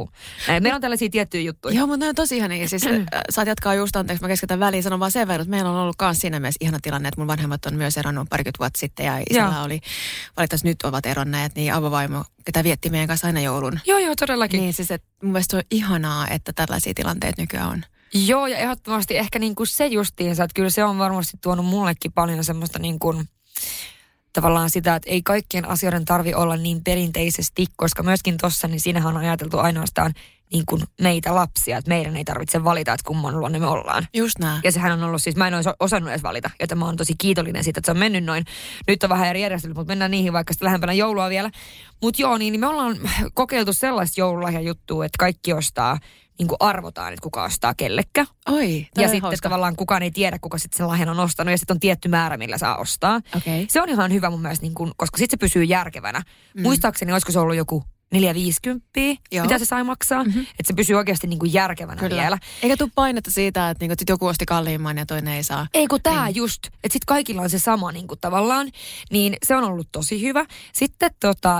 meillä on tällaisia tiettyjä juttuja. Joo, mutta ne on tosi ihania. Siis, saat jatkaa just, anteeksi, mä keskitän väliin. Sanon vaan sen verran, että meillä on ollut myös siinä mielessä ihana tilanne, että mun vanhemmat on myös eronnut parikymmentä vuotta sitten. Ja isällä oli, valitettavasti nyt ovat eronneet, niin avovaimo, ketä vietti meidän kanssa aina joulun. Joo, todellakin. Niin siis, että mun mielestä se on ihanaa, että tällaisia tilanteita nykyään on. Joo, ja ehdottomasti ehkä niin kuin se justiinsa, että kyllä se on varmasti tuonut mullekin paljon semmoista niin kuin tavallaan sitä, että ei kaikkien asioiden tarvi olla niin perinteisesti, koska myöskin tuossa, niin siinähän on ajateltu ainoastaan niin kuin meitä lapsia, että meidän ei tarvitse valita, että kumman luonne me ollaan. Just näin. Ja sehän on ollut siis, mä en olisi osannut edes valita, joten mä oon tosi kiitollinen siitä, että se on mennyt noin. Nyt on vähän eri järjestelyt, mutta mennään niihin vaikka sitten lähempänä joulua vielä. Mutta joo, niin me ollaan kokeiltu sellaista joululahjajuttua, että kaikki ostaa, niin kuin arvotaan, että kuka ostaa kellekä. Oi, ja sitten hauska. Tavallaan kukaan ei tiedä, kuka sitten sen lahjan on ostanut, ja sitten on tietty määrä, millä saa ostaa. Okay. Se on ihan hyvä mun mielestä, niin kun, koska sitten se pysyy järkevänä. Mm. Muistaakseni, olisiko se ollut joku 4,50, mitä se sai maksaa, että se pysyy oikeasti niin kuin järkevänä. Kyllä. Vielä. Eikä tule painetta siitä, että niin kuin, sit joku osti kalliimman ja toinen ei saa. Ei kun tää niin. Just, että sitten kaikilla on se sama niin kuin, tavallaan, niin se on ollut tosi hyvä. Sitten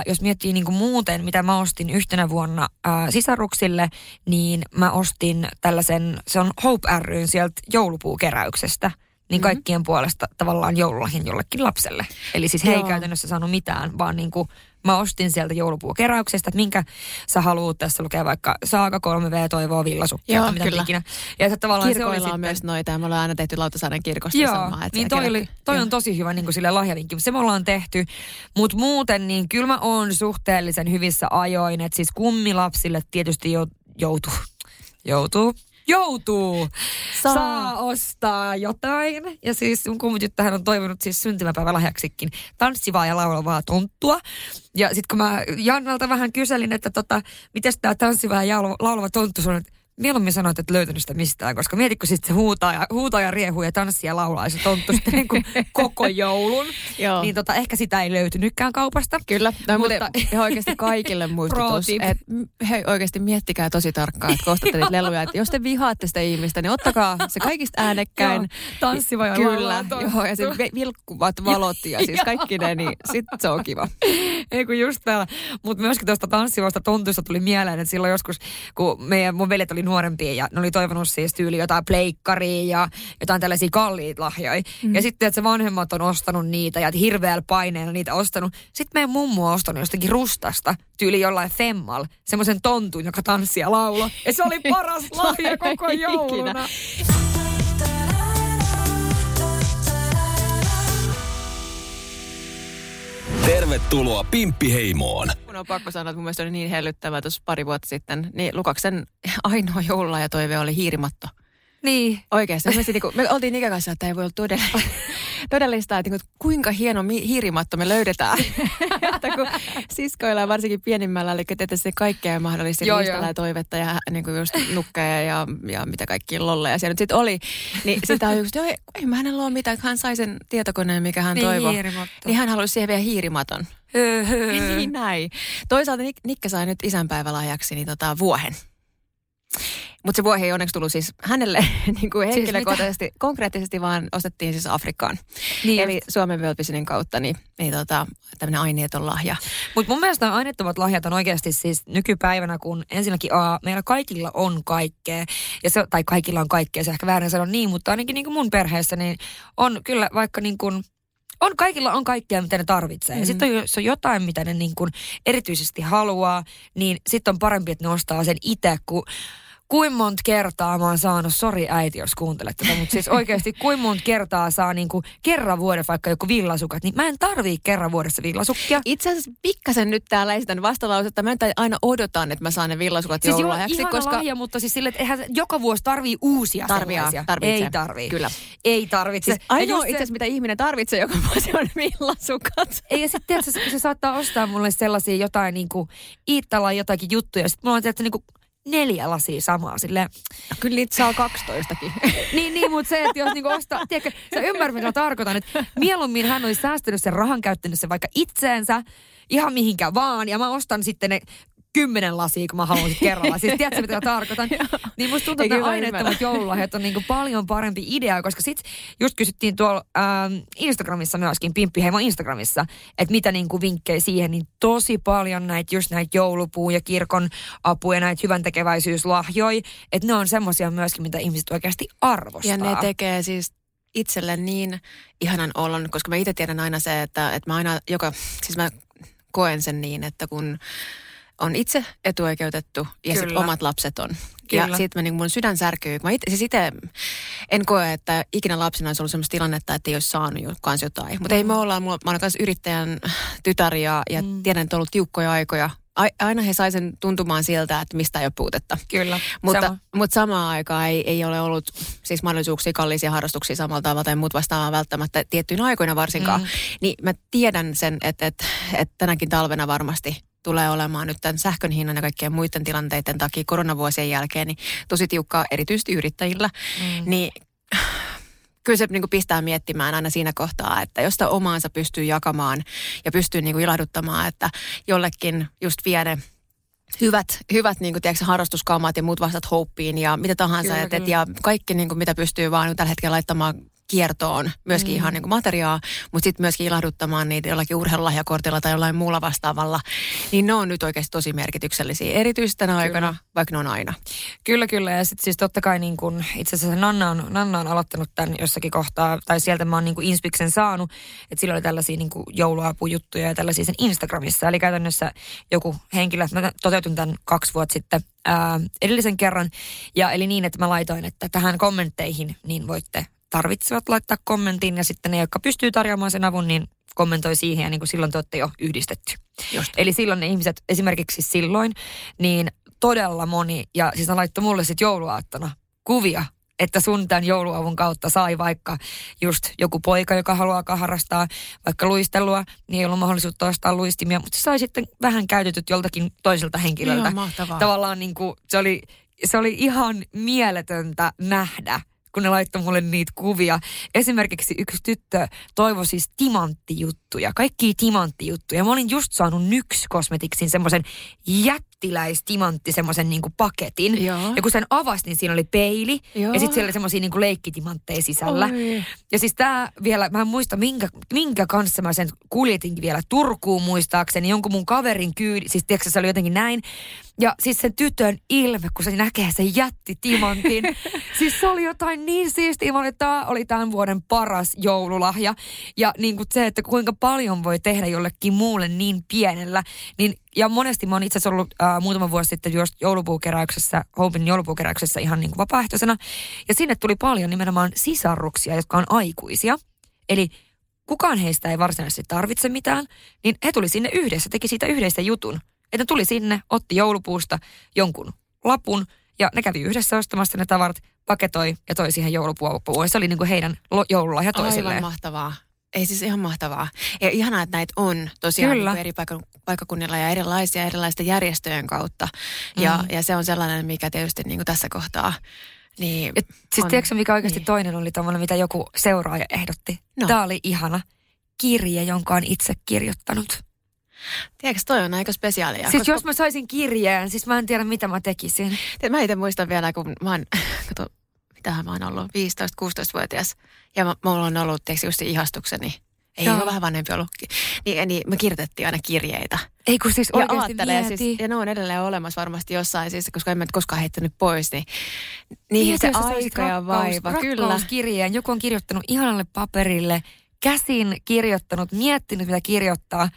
jos miettii niin kuin muuten, mitä mä ostin yhtenä vuonna sisaruksille, niin mä ostin tällaisen, se on Hope ryn sieltä joulupuukeräyksestä. Niin kaikkien puolesta tavallaan joululahjan jollekin lapselle. Eli siis he ei käytännössä saanut mitään, vaan niin kuin mä ostin sieltä joulupuukeräyksestä, että minkä sä haluut tässä lukea vaikka Saaka 3V toivoo villasukkia, mitä ikinä. Ja se tavallaan kirkoilla se oli on sitten myös noita, ja me ollaan aina tehty Lautasaaren kirkosta samaa. Niin toi on tosi hyvä niin kuin sille lahjavinkki, se me ollaan tehty. Mutta muuten niin kyllä mä oon suhteellisen hyvissä ajoin, että siis kummilapsille tietysti joutuu. Saa ostaa jotain. Ja siis mun kummityttähän on toivonut siis syntymäpäivälahjaksikin tanssivaa ja laulavaa tonttua. Ja sit kun mä Jannalta vähän kyselin, että mites tää tanssiva ja laulava tonttu on, että mieluummin sanoit, että löytänyt sitä mistään, koska mietit, kun sitten se huutaa ja riehuu ja tanssii ja laulaa, ja se tonttu sitten niin kuin koko joulun. Niin ehkä sitä ei löytynytkään kaupasta. Kyllä, mutta oikeasti kaikille muistutus, että hei oikeasti miettikää tosi tarkkaan, että kostatte niitä leluja, että jos te vihaatte sitä ihmistä, niin ottakaa se kaikista äänekkäin. Tanssiva ja laulaa tonttu. Joo, ja sitten vilkkuvat valot ja siis kaikki ne, niin sitten se on kiva. Ei kun just täällä, mutta myöskin tuosta tanssivasta tontusta tuli mieleen, että silloin joskus, kun mun veljet oli nuorempia ja ne oli toivonut siis tyyli jotain pleikkaria ja jotain tällaisia kalliita lahjoja. Ja sitten, että se vanhemmat on ostanut niitä ja hirveällä paineella niitä ostanut. Sitten meidän mummu on ostanut jostakin Rustasta tyyli jollain femmal, semmoisen tontun, joka tanssia ja laulaa. Ja se oli paras lahja koko jouluna. Tervetuloa Pimppiheimoon. Mun on pakko sanoa, että mun mielestä oli niin hellyttävää tuossa pari vuotta sitten. Niin Lukaksen ainoa joululahjatoive oli hiirimatto. Niin. Oikeasti. Me oltiin ikäkanssa, että ei voi olla todellista, että kuinka hieno hiirimatto me löydetään. Että kun siskoilla varsinkin pienimmällä, eli teette se kaikkea mahdollista listalla ja toivetta ja niin kuin just nukkeja ja mitä kaikkia lolleja siellä nyt sitten oli. Niin sitä on just, ei mä hänellä ole mitään, hän sai sen tietokoneen, mikä hän toivoi. Niin hän halusi siihen vielä hiirimaton. Niin näin. Toisaalta Nikka sai nyt isänpäivälahjaksi niin vuohen. Mutta se vuohi ei onneksi tullut siis hänelle niin kuin henkilökohtaisesti, siis konkreettisesti vaan ostettiin siis Afrikkaan. Niin. Eli Suomen World Visionin kautta tämmöinen aineeton lahja. Mutta mun mielestä nämä aineettomat lahjat on oikeasti siis nykypäivänä, kun ensinnäkin meillä kaikilla on kaikkea. Tai kaikilla on kaikkea, se ehkä väärin sanoa niin, mutta ainakin niin kuin mun perheessä niin on kyllä vaikka niin kuin kaikilla on kaikkea, mitä ne tarvitsee. Ja sitten jos on jotain, mitä ne niin kuin erityisesti haluaa, niin sitten on parempi, että ne ostaa sen itse, kun kuin monta kertaa mä oon saanut, sori äiti, jos kuuntelet tätä, mutta siis oikeasti kuin monta kertaa saa niinku kerran vuodessa vaikka joku villasukat, niin mä en tarvii kerran vuodessa villasukkia. Itse asiassa pikkasen nyt täällä esitän vastalausetta, mä en aina odotan, että mä saan ne villasukat joululahjaksi. Siis ihana lahja, mutta siis silleen, että eihän joka vuosi tarvii uusia sellaisia. Tarvitsee. Ei tarvii. Kyllä. Ei tarvitse. Siis ainoa itse asiassa, mitä ihminen tarvitsee joka vuosi on villasukat. Ei, ja sitten se saattaa ostaa mulle sellaisia jotain niinku Iittalan jotakin juttuja, sitten mulla on tietysti niinku 4 lasia samaa, silleen. No, kyllä niitä saa 12kin. niin, mutta se, että jos niinku ostaa, tiedätkö, sä ymmärrät, mitä mä tarkoitan, että mieluummin hän olisi säästänyt sen rahan, käyttänyt sen vaikka itseensä, ihan mihinkä vaan, ja mä ostan sitten ne 10 lasia, kun mä haluan sitten kerralla. Siis tiedätkö, mitä mä tarkoitan? Niin musta tuntuu, että aineettomat joululahjat on niinku paljon parempi idea, koska sit just kysyttiin tuolla Instagramissa myöskin, Pimppiheimon Instagramissa, että mitä niinku vinkkejä siihen, niin tosi paljon näitä joulupuu ja kirkon apuja, näitä hyväntekeväisyyslahjoja, että ne on semmoisia myöskin, mitä ihmiset oikeasti arvostaa. Ja ne tekee siis itselle niin ihanan olon, koska mä itse tiedän aina se, että mä koen sen niin, että kun on itse etuoikeutettu ja sitten omat lapset on. Kyllä. Ja sitten niin mun sydän särkyy. Mä itse en koe, että ikinä lapsena olisi ollut sellaista tilannetta, että ei olisi saanut kanssa jotain. Mutta ei me ollaan, mä olen kanssa yrittäjän tytär ja tiedän, että on ollut tiukkoja aikoja. Aina he sai sen tuntumaan siltä, että mistä ei ole puutetta. Kyllä. Mutta samaan aikaan ei ole ollut siis mahdollisuuksia kallisia harrastuksia samalla tavalla tai muut vastaamaan välttämättä tiettyinä aikoina varsinkaan. Niin mä tiedän sen, että tänäkin talvena varmasti tulee olemaan nyt tämän sähkön hinnan ja kaikkien muiden tilanteiden takia koronavuosien jälkeen niin tosi tiukkaa erityisesti yrittäjillä. Niin kyllä se niin kuin pistää miettimään aina siinä kohtaa, että jos sitä omaansa pystyy jakamaan ja pystyy niin kuin ilahduttamaan, että jollekin just vie ne hyvät niin kuin, tiedätkö, harrastuskamat ja muut vastat houppiin ja mitä tahansa. Kyllä, kyllä. Ja kaikki niin kuin, mitä pystyy vaan tällä hetkellä laittamaan kiertoon, myöskin ihan niin kuin materiaa, mutta sitten myöskin ilahduttamaan niitä jollakin urheilulahjakortilla tai jollain muulla vastaavalla. Niin ne on nyt oikeasti tosi merkityksellisiä, erityisesti tänä aikana, vaikka ne on aina. Kyllä, kyllä. Ja sitten siis totta kai niin kun, itse asiassa Nanna on aloittanut tämän jossakin kohtaa, tai sieltä mä oon niin kun inspiksen saanut, että sillä oli tällaisia niin kun jouluapujuttuja ja tällaisia sen Instagramissa. Eli käytännössä joku henkilö, mä toteutun tämän 2 vuotta sitten, edellisen kerran, ja eli niin, että mä laitoin, että tähän kommentteihin niin voitte tarvitsevat laittaa kommentin ja sitten ne, jotka pystyy tarjoamaan sen avun, niin kommentoi siihen ja niin kuin silloin te olette jo yhdistetty. Just. Eli silloin ne ihmiset, esimerkiksi silloin, niin todella moni, ja siis ne laittoi mulle sitten jouluaattona kuvia, että sun tämän jouluavun kautta sai vaikka just joku poika, joka haluaa harrastaa vaikka luistelua, niin ei ollut mahdollisuutta ostaa luistimia, mutta se sai sitten vähän käytetyt joltakin toiselta henkilöltä. Ihan mahtavaa. Tavallaan niin kuin, se oli ihan mieletöntä nähdä, kun ne laittoi mulle niitä kuvia. Esimerkiksi yksi tyttö toivoi siis timanttijuttuja, kaikkia timanttijuttuja. Mä olin just saanut NYX Cosmeticsin semmoisen jättiläistimantti, semmoisen niinku paketin. Joo. Ja kun sen avasi, niin siinä oli peili. Joo. Ja sitten siellä oli semmoisia niinku leikkitimanttejä sisällä. Oi. Ja siis tää vielä, mä en muista minkä kanssa mä sen kuljetinkin vielä Turkuun muistaakseni. Jonkun mun kaverin kyydi, siis tiedätkö se oli jotenkin näin. Ja siis sen tytön ilme, kun se näkee sen jättitimantin. Siis se oli jotain niin siistiä. Tämä oli tämän vuoden paras joululahja. Ja niin kuin se, että kuinka paljon voi tehdä jollekin muulle niin pienellä. Niin, ja monesti mä oon itse asiassa ollut muutama vuosi sitten joulupuukeräyksessä, Hopin joulupuukeräyksessä ihan niin kuin vapaaehtoisena. Ja sinne tuli paljon nimenomaan sisarruksia, jotka on aikuisia. Eli kukaan heistä ei varsinaisesti tarvitse mitään. Niin he tuli sinne yhdessä, teki siitä yhdessä jutun. Että tuli sinne, otti joulupuusta jonkun lapun ja ne kävi yhdessä ostamassa ne tavarat, paketoi ja toi siihen joulupuuhun. Se oli niin kuin heidän joululahja toisilleen. Aivan mahtavaa. Ei siis ihan mahtavaa. Ja ihanaa, että näitä on tosiaan niin eri paikkakunnilla ja erilaisten järjestöjen kautta. Ja se on sellainen, mikä tietysti niin kuin tässä kohtaa. Niin et, siis tiedätkö, mikä oikeasti niin. Toinen oli tommoinen, mitä joku seuraaja ehdotti? No. Tämä oli ihana kirje, jonka on itse kirjoittanut. Tiedätkö, toi on aika spesiaalia. Siis jos mä saisin kirjeen, siis mä en tiedä mitä mä tekisin. Mä itse muistan vielä, kun mä oon, kato, mitähän mä oon ollut, 15-16-vuotias. Ja mulla on ollut, tiedätkö, just ihastukseni. Ei ole vähän vanhempi ollutkin. Niin me kirjoitettiin aina kirjeitä. Ei kun siis oikeasti mieti. Siis, ja ne on edelleen olemassa varmasti jossain, siis, koska en mä nyt koskaan heittänyt pois. Niin se aika ja vaiva. Rakkauskirjeen. Joku on kirjoittanut ihanalle paperille, käsin kirjoittanut, miettinyt mitä kirjoittaa.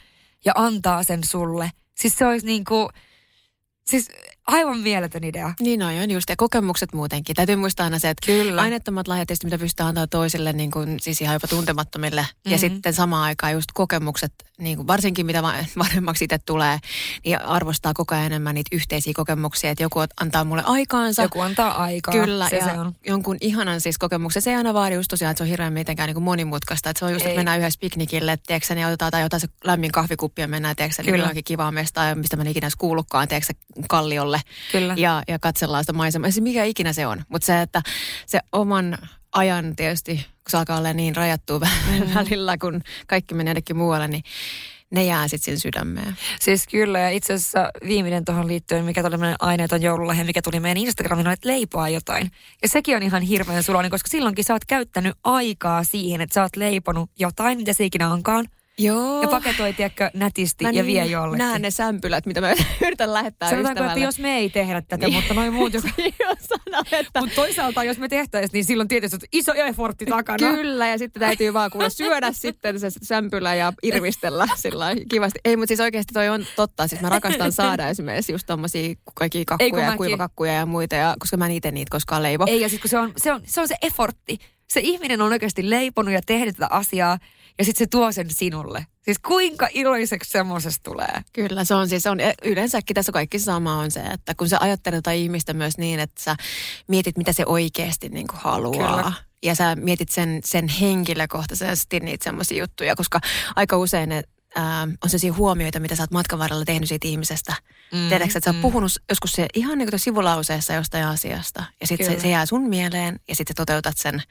Ja antaa sen sulle. Siis se olisi niin kuin, siis aivan mieletön idea. Niin on just. Ja kokemukset muutenkin. Täytyy muistaa aina se, että aineettomat lahjat, mitä pystytään antaa toisille, niin kuin, siis ihan jopa tuntemattomille. Ja sitten samaan aikaan just kokemukset, niin kuin varsinkin mitä vanhemmaksi itse tulee, niin arvostaa koko ajan enemmän niitä yhteisiä kokemuksia. Että joku antaa mulle aikaansa. Joku antaa aikaa. Kyllä. Se on. Jonkun ihanan siis kokemuksen. Se ei aina vaadi just tosiaan, että se on hirveän mitenkään niin kuin monimutkaista. Että se on just, että mennään yhdessä piknikille, tiedätkö, niin otetaan jotain se lämmin kahvikuppi ja mennään, tiedätkö, niin johonkin kivaa mestaa, mistä mä en ikinä kuullutkaan, tiedätkö, kalliolle. Ja katsellaan sitä maisemaa. Se mikä ikinä se on. Mutta se, että se oman ajan tietysti, kun se alkaa olla niin rajattua välillä, kun kaikki menee edekin muualle, niin ne jää sitten sinne sydämeen. Siis kyllä, ja itse asiassa viimeinen tuohon liittyen, mikä tuli meidän aineeton joululahja, mikä tuli meidän Instagramin, että leipoa jotain. Ja sekin on ihan hirveän suloinen, koska silloinkin sä oot käyttänyt aikaa siihen, että sä oot leiponut jotain, mitä se ikinä onkaan. Joo. Ja paketoi, tiedätkö, nätisti ja vie jollekin. Näen ne sämpylät, mitä mä yritän lähettää ystävälle. Sanotaanko, että jos me ei tehdä tätä, niin. Mutta noin muut, joka... että... Mutta toisaalta, jos me tehtäisiin, niin silloin tietysti iso effortti takana. Kyllä, ja sitten täytyy vaan kuule syödä sitten se sämpylä ja irvistellä sillä kivasti. Ei, mutta siis oikeasti toi on totta. Siis mä rakastan saada esimerkiksi just tommosia kaikkia kakkuja ja kuivakakkuja ja muita, ja, koska mä en itse niitä koskaan leipo. Ei, ja sitten kun se on se effortti. Se ihminen on oikeasti leiponut ja tehnyt tätä asiaa. Ja sitten se tuo sen sinulle. Siis kuinka iloiseksi semmoisesta tulee? Kyllä, se on yleensäkin tässä kaikki sama on se, että kun sä ajattelet jotain ihmistä myös niin, että sä mietit, mitä se oikeasti niin kuin haluaa. Kyllä. Ja sä mietit sen henkilökohtaisesti niitä semmoisia juttuja, koska aika usein ne on sellaisia huomioita, mitä sä oot matkan varrella tehnyt siitä ihmisestä. Tiedätkö, että sä oot puhunut joskus se ihan niin kuin sivulauseessa jostain asiasta. Ja sitten se jää sun mieleen ja sitten sä toteutat sen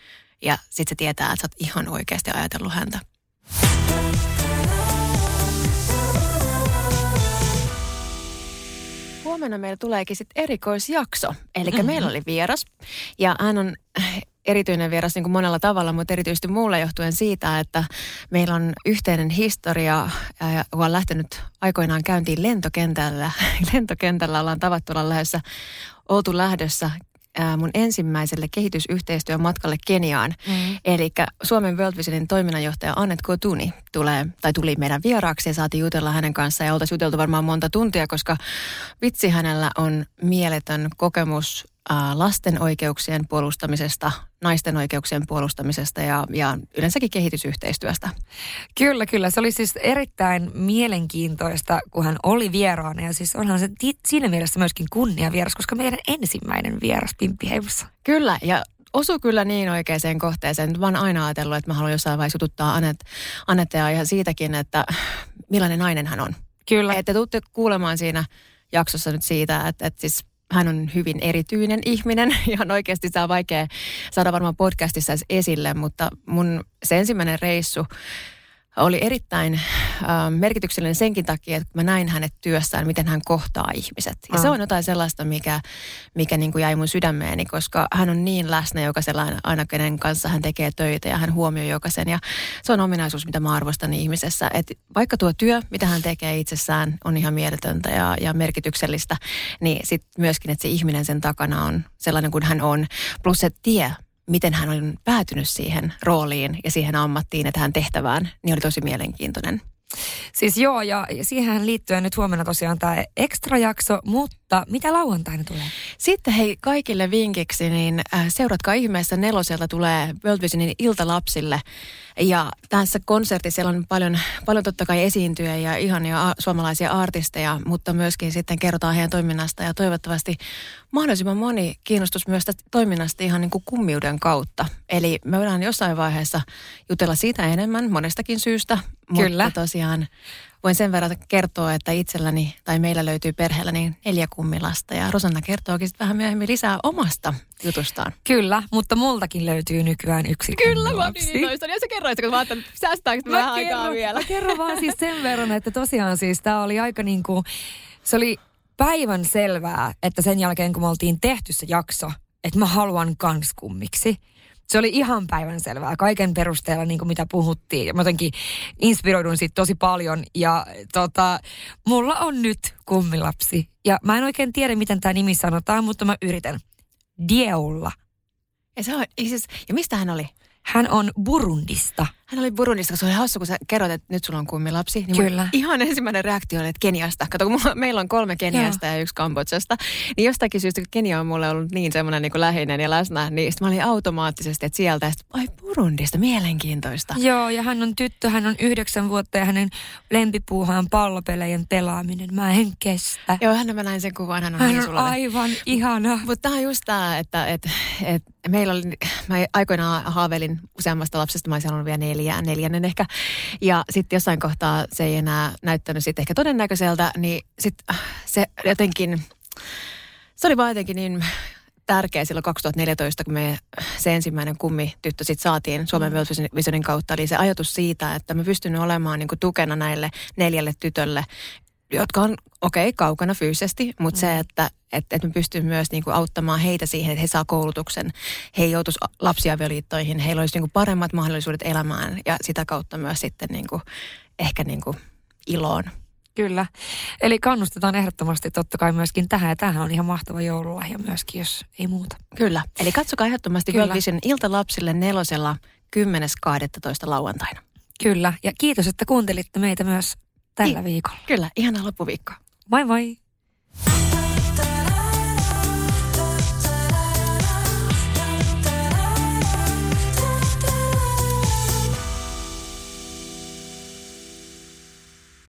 ja sitten se tietää, että sä oot ihan oikeasti ajatellut häntä. Huomenna meillä tuleekin sitten erikoisjakso. Eli meillä oli vieras ja hän on erityinen vieras niin kuin monella tavalla, mutta erityisesti muulla johtuen siitä, että meillä on yhteinen historia, joka on lähtenyt aikoinaan käyntiin lentokentällä. Lentokentällä ollaan tavattu, oltu lähdössä mun ensimmäiselle kehitysyhteistyömatkalle Keniaan. Eli Suomen World Visionin toiminnanjohtaja Annette Kotuni tuli meidän vieraaksi ja saatiin jutella hänen kanssaan. Ja oltaisiin juteltu varmaan monta tuntia, koska vitsi, hänellä on mieletön kokemus lasten oikeuksien puolustamisesta, naisten oikeuksien puolustamisesta ja yleensäkin kehitysyhteistyöstä. Kyllä. Se oli siis erittäin mielenkiintoista, kun hän oli vieraana. Ja siis onhan se siinä mielessä myöskin kunniavieras, koska meidän ensimmäinen vieras Pimppiheimossa. Kyllä, ja osui kyllä niin oikeaan kohteeseen. Mä oon aina ajatellut, että mä haluan jossain vaiheessa jututtaa Annettea ihan siitäkin, että millainen nainen hän on. Kyllä. Että tuutte kuulemaan siinä jaksossa nyt siitä, että siis... Hän on hyvin erityinen ihminen, ihan oikeasti se on vaikea saada varmaan podcastissa esille, mutta mun se ensimmäinen reissu oli erittäin merkityksellinen senkin takia, että mä näin hänet työssään, miten hän kohtaa ihmiset. Ja se on jotain sellaista, mikä niin kuin jäi mun sydämeeni, koska hän on niin läsnä jokaisella aina, kenen kanssa hän tekee töitä ja hän huomioi jokaisen. Ja se on ominaisuus, mitä mä arvostan ihmisessä. Et vaikka tuo työ, mitä hän tekee itsessään, on ihan mieletöntä ja merkityksellistä, niin sitten myöskin, että se ihminen sen takana on sellainen kuin hän on. Plus se tie, miten hän on päätynyt siihen rooliin ja siihen ammattiin ja tähän tehtävään, niin oli tosi mielenkiintoinen. Siis joo, ja siihen liittyen nyt huomenna tosiaan tämä ekstrajakso, mutta mitä lauantaina tulee? Sitten hei, kaikille vinkiksi, niin seuratkaa ihmeessä 4:00 tulee World Visionin ilta lapsille. Ja tässä konsertissa siellä on paljon totta kai esiintyjä ja ihania suomalaisia artisteja, mutta myöskin sitten kerrotaan heidän toiminnasta ja toivottavasti mahdollisimman moni kiinnostus myös tästä toiminnasta ihan niin kuin kummiuden kautta. Eli me voidaan jossain vaiheessa jutella siitä enemmän monestakin syystä, kyllä. Mutta tosiaan voin sen verran kertoa, että itselläni tai meillä löytyy perheellä niin 4 kummilasta ja Rosanna kertookin sitten vähän myöhemmin lisää omasta jutustaan. Kyllä, mutta multakin löytyy nykyään yksi kyllä, mä niin toistan. Ja sä kerroit, kun mä ajattelin, säästäänkö vähän aikaa vielä. Mä kerron vaan siis sen verran, että tosiaan siis tää oli aika niin kuin, se oli päivän selvää, että sen jälkeen kun me oltiin tehty se jakso, että mä haluan kans kummiksi. Se oli ihan päivänselvää kaiken perusteella, niin kuin mitä puhuttiin. Mä jotenkin inspiroidun siitä tosi paljon ja mulla on nyt kummilapsi. Ja mä en oikein tiedä, miten tämä nimi sanotaan, mutta mä yritän. Dieula. Ja mistä hän oli? Hän on Burundista. Hän oli Burundista, koska se oli hauska, kun sä kerroit, että nyt sulla on kummilapsi. Niin kyllä. Ihan ensimmäinen reaktio oli, että Keniasta. Kato, kun meillä on 3 Keniasta ja 1 Kambodsasta. Niin jostakin syystä, kun Kenia on mulle ollut niin semmoinen niin kuin läheinen ja läsnä, niin sitten mä olin automaattisesti, että sieltä. Ai Burundista, mielenkiintoista. Joo, ja hän on tyttö, hän on 9 vuotta ja hänen lempipuuhaan pallopelejen pelaaminen. Mä en kestä. Joo, mä näin sen kuvan, hän on niin sulla. Aivan ihana. Mutta tämä on just tämä, että meillä oli, mä aikoinaan haaveilin useammasta lapsesta, mä olisin halunnut vielä 4, 4. Ehkä. Ja sitten jossain kohtaa se ei enää näyttänyt sitten ehkä todennäköiseltä, niin sitten se jotenkin, se oli vaan jotenkin niin tärkeä silloin 2014, kun me se ensimmäinen kummityttö sitten saatiin Suomen World Visionin kautta, eli se ajatus siitä, että mä pystyn olemaan niinku tukena näille 4 tytölle, jotka on kaukana fyysisesti, mutta se, että me pystyy myös niin kuin auttamaan heitä siihen, että he saa koulutuksen, he ei joutuisi lapsiavioliittoihin, heillä olisi niin kuin paremmat mahdollisuudet elämään ja sitä kautta myös sitten niin kuin, ehkä niin kuin iloon. Kyllä. Eli kannustetaan ehdottomasti totta kai myöskin tähän, ja tämähän on ihan mahtava joululahja myöskin, jos ei muuta. Kyllä. Eli katsokaa ehdottomasti World Vision ilta lapsille 4.12. lauantaina. Kyllä. Ja kiitos, että kuuntelitte meitä myös tällä viikolla. Kyllä. Ihanaa loppuviikkoa. Moi moi!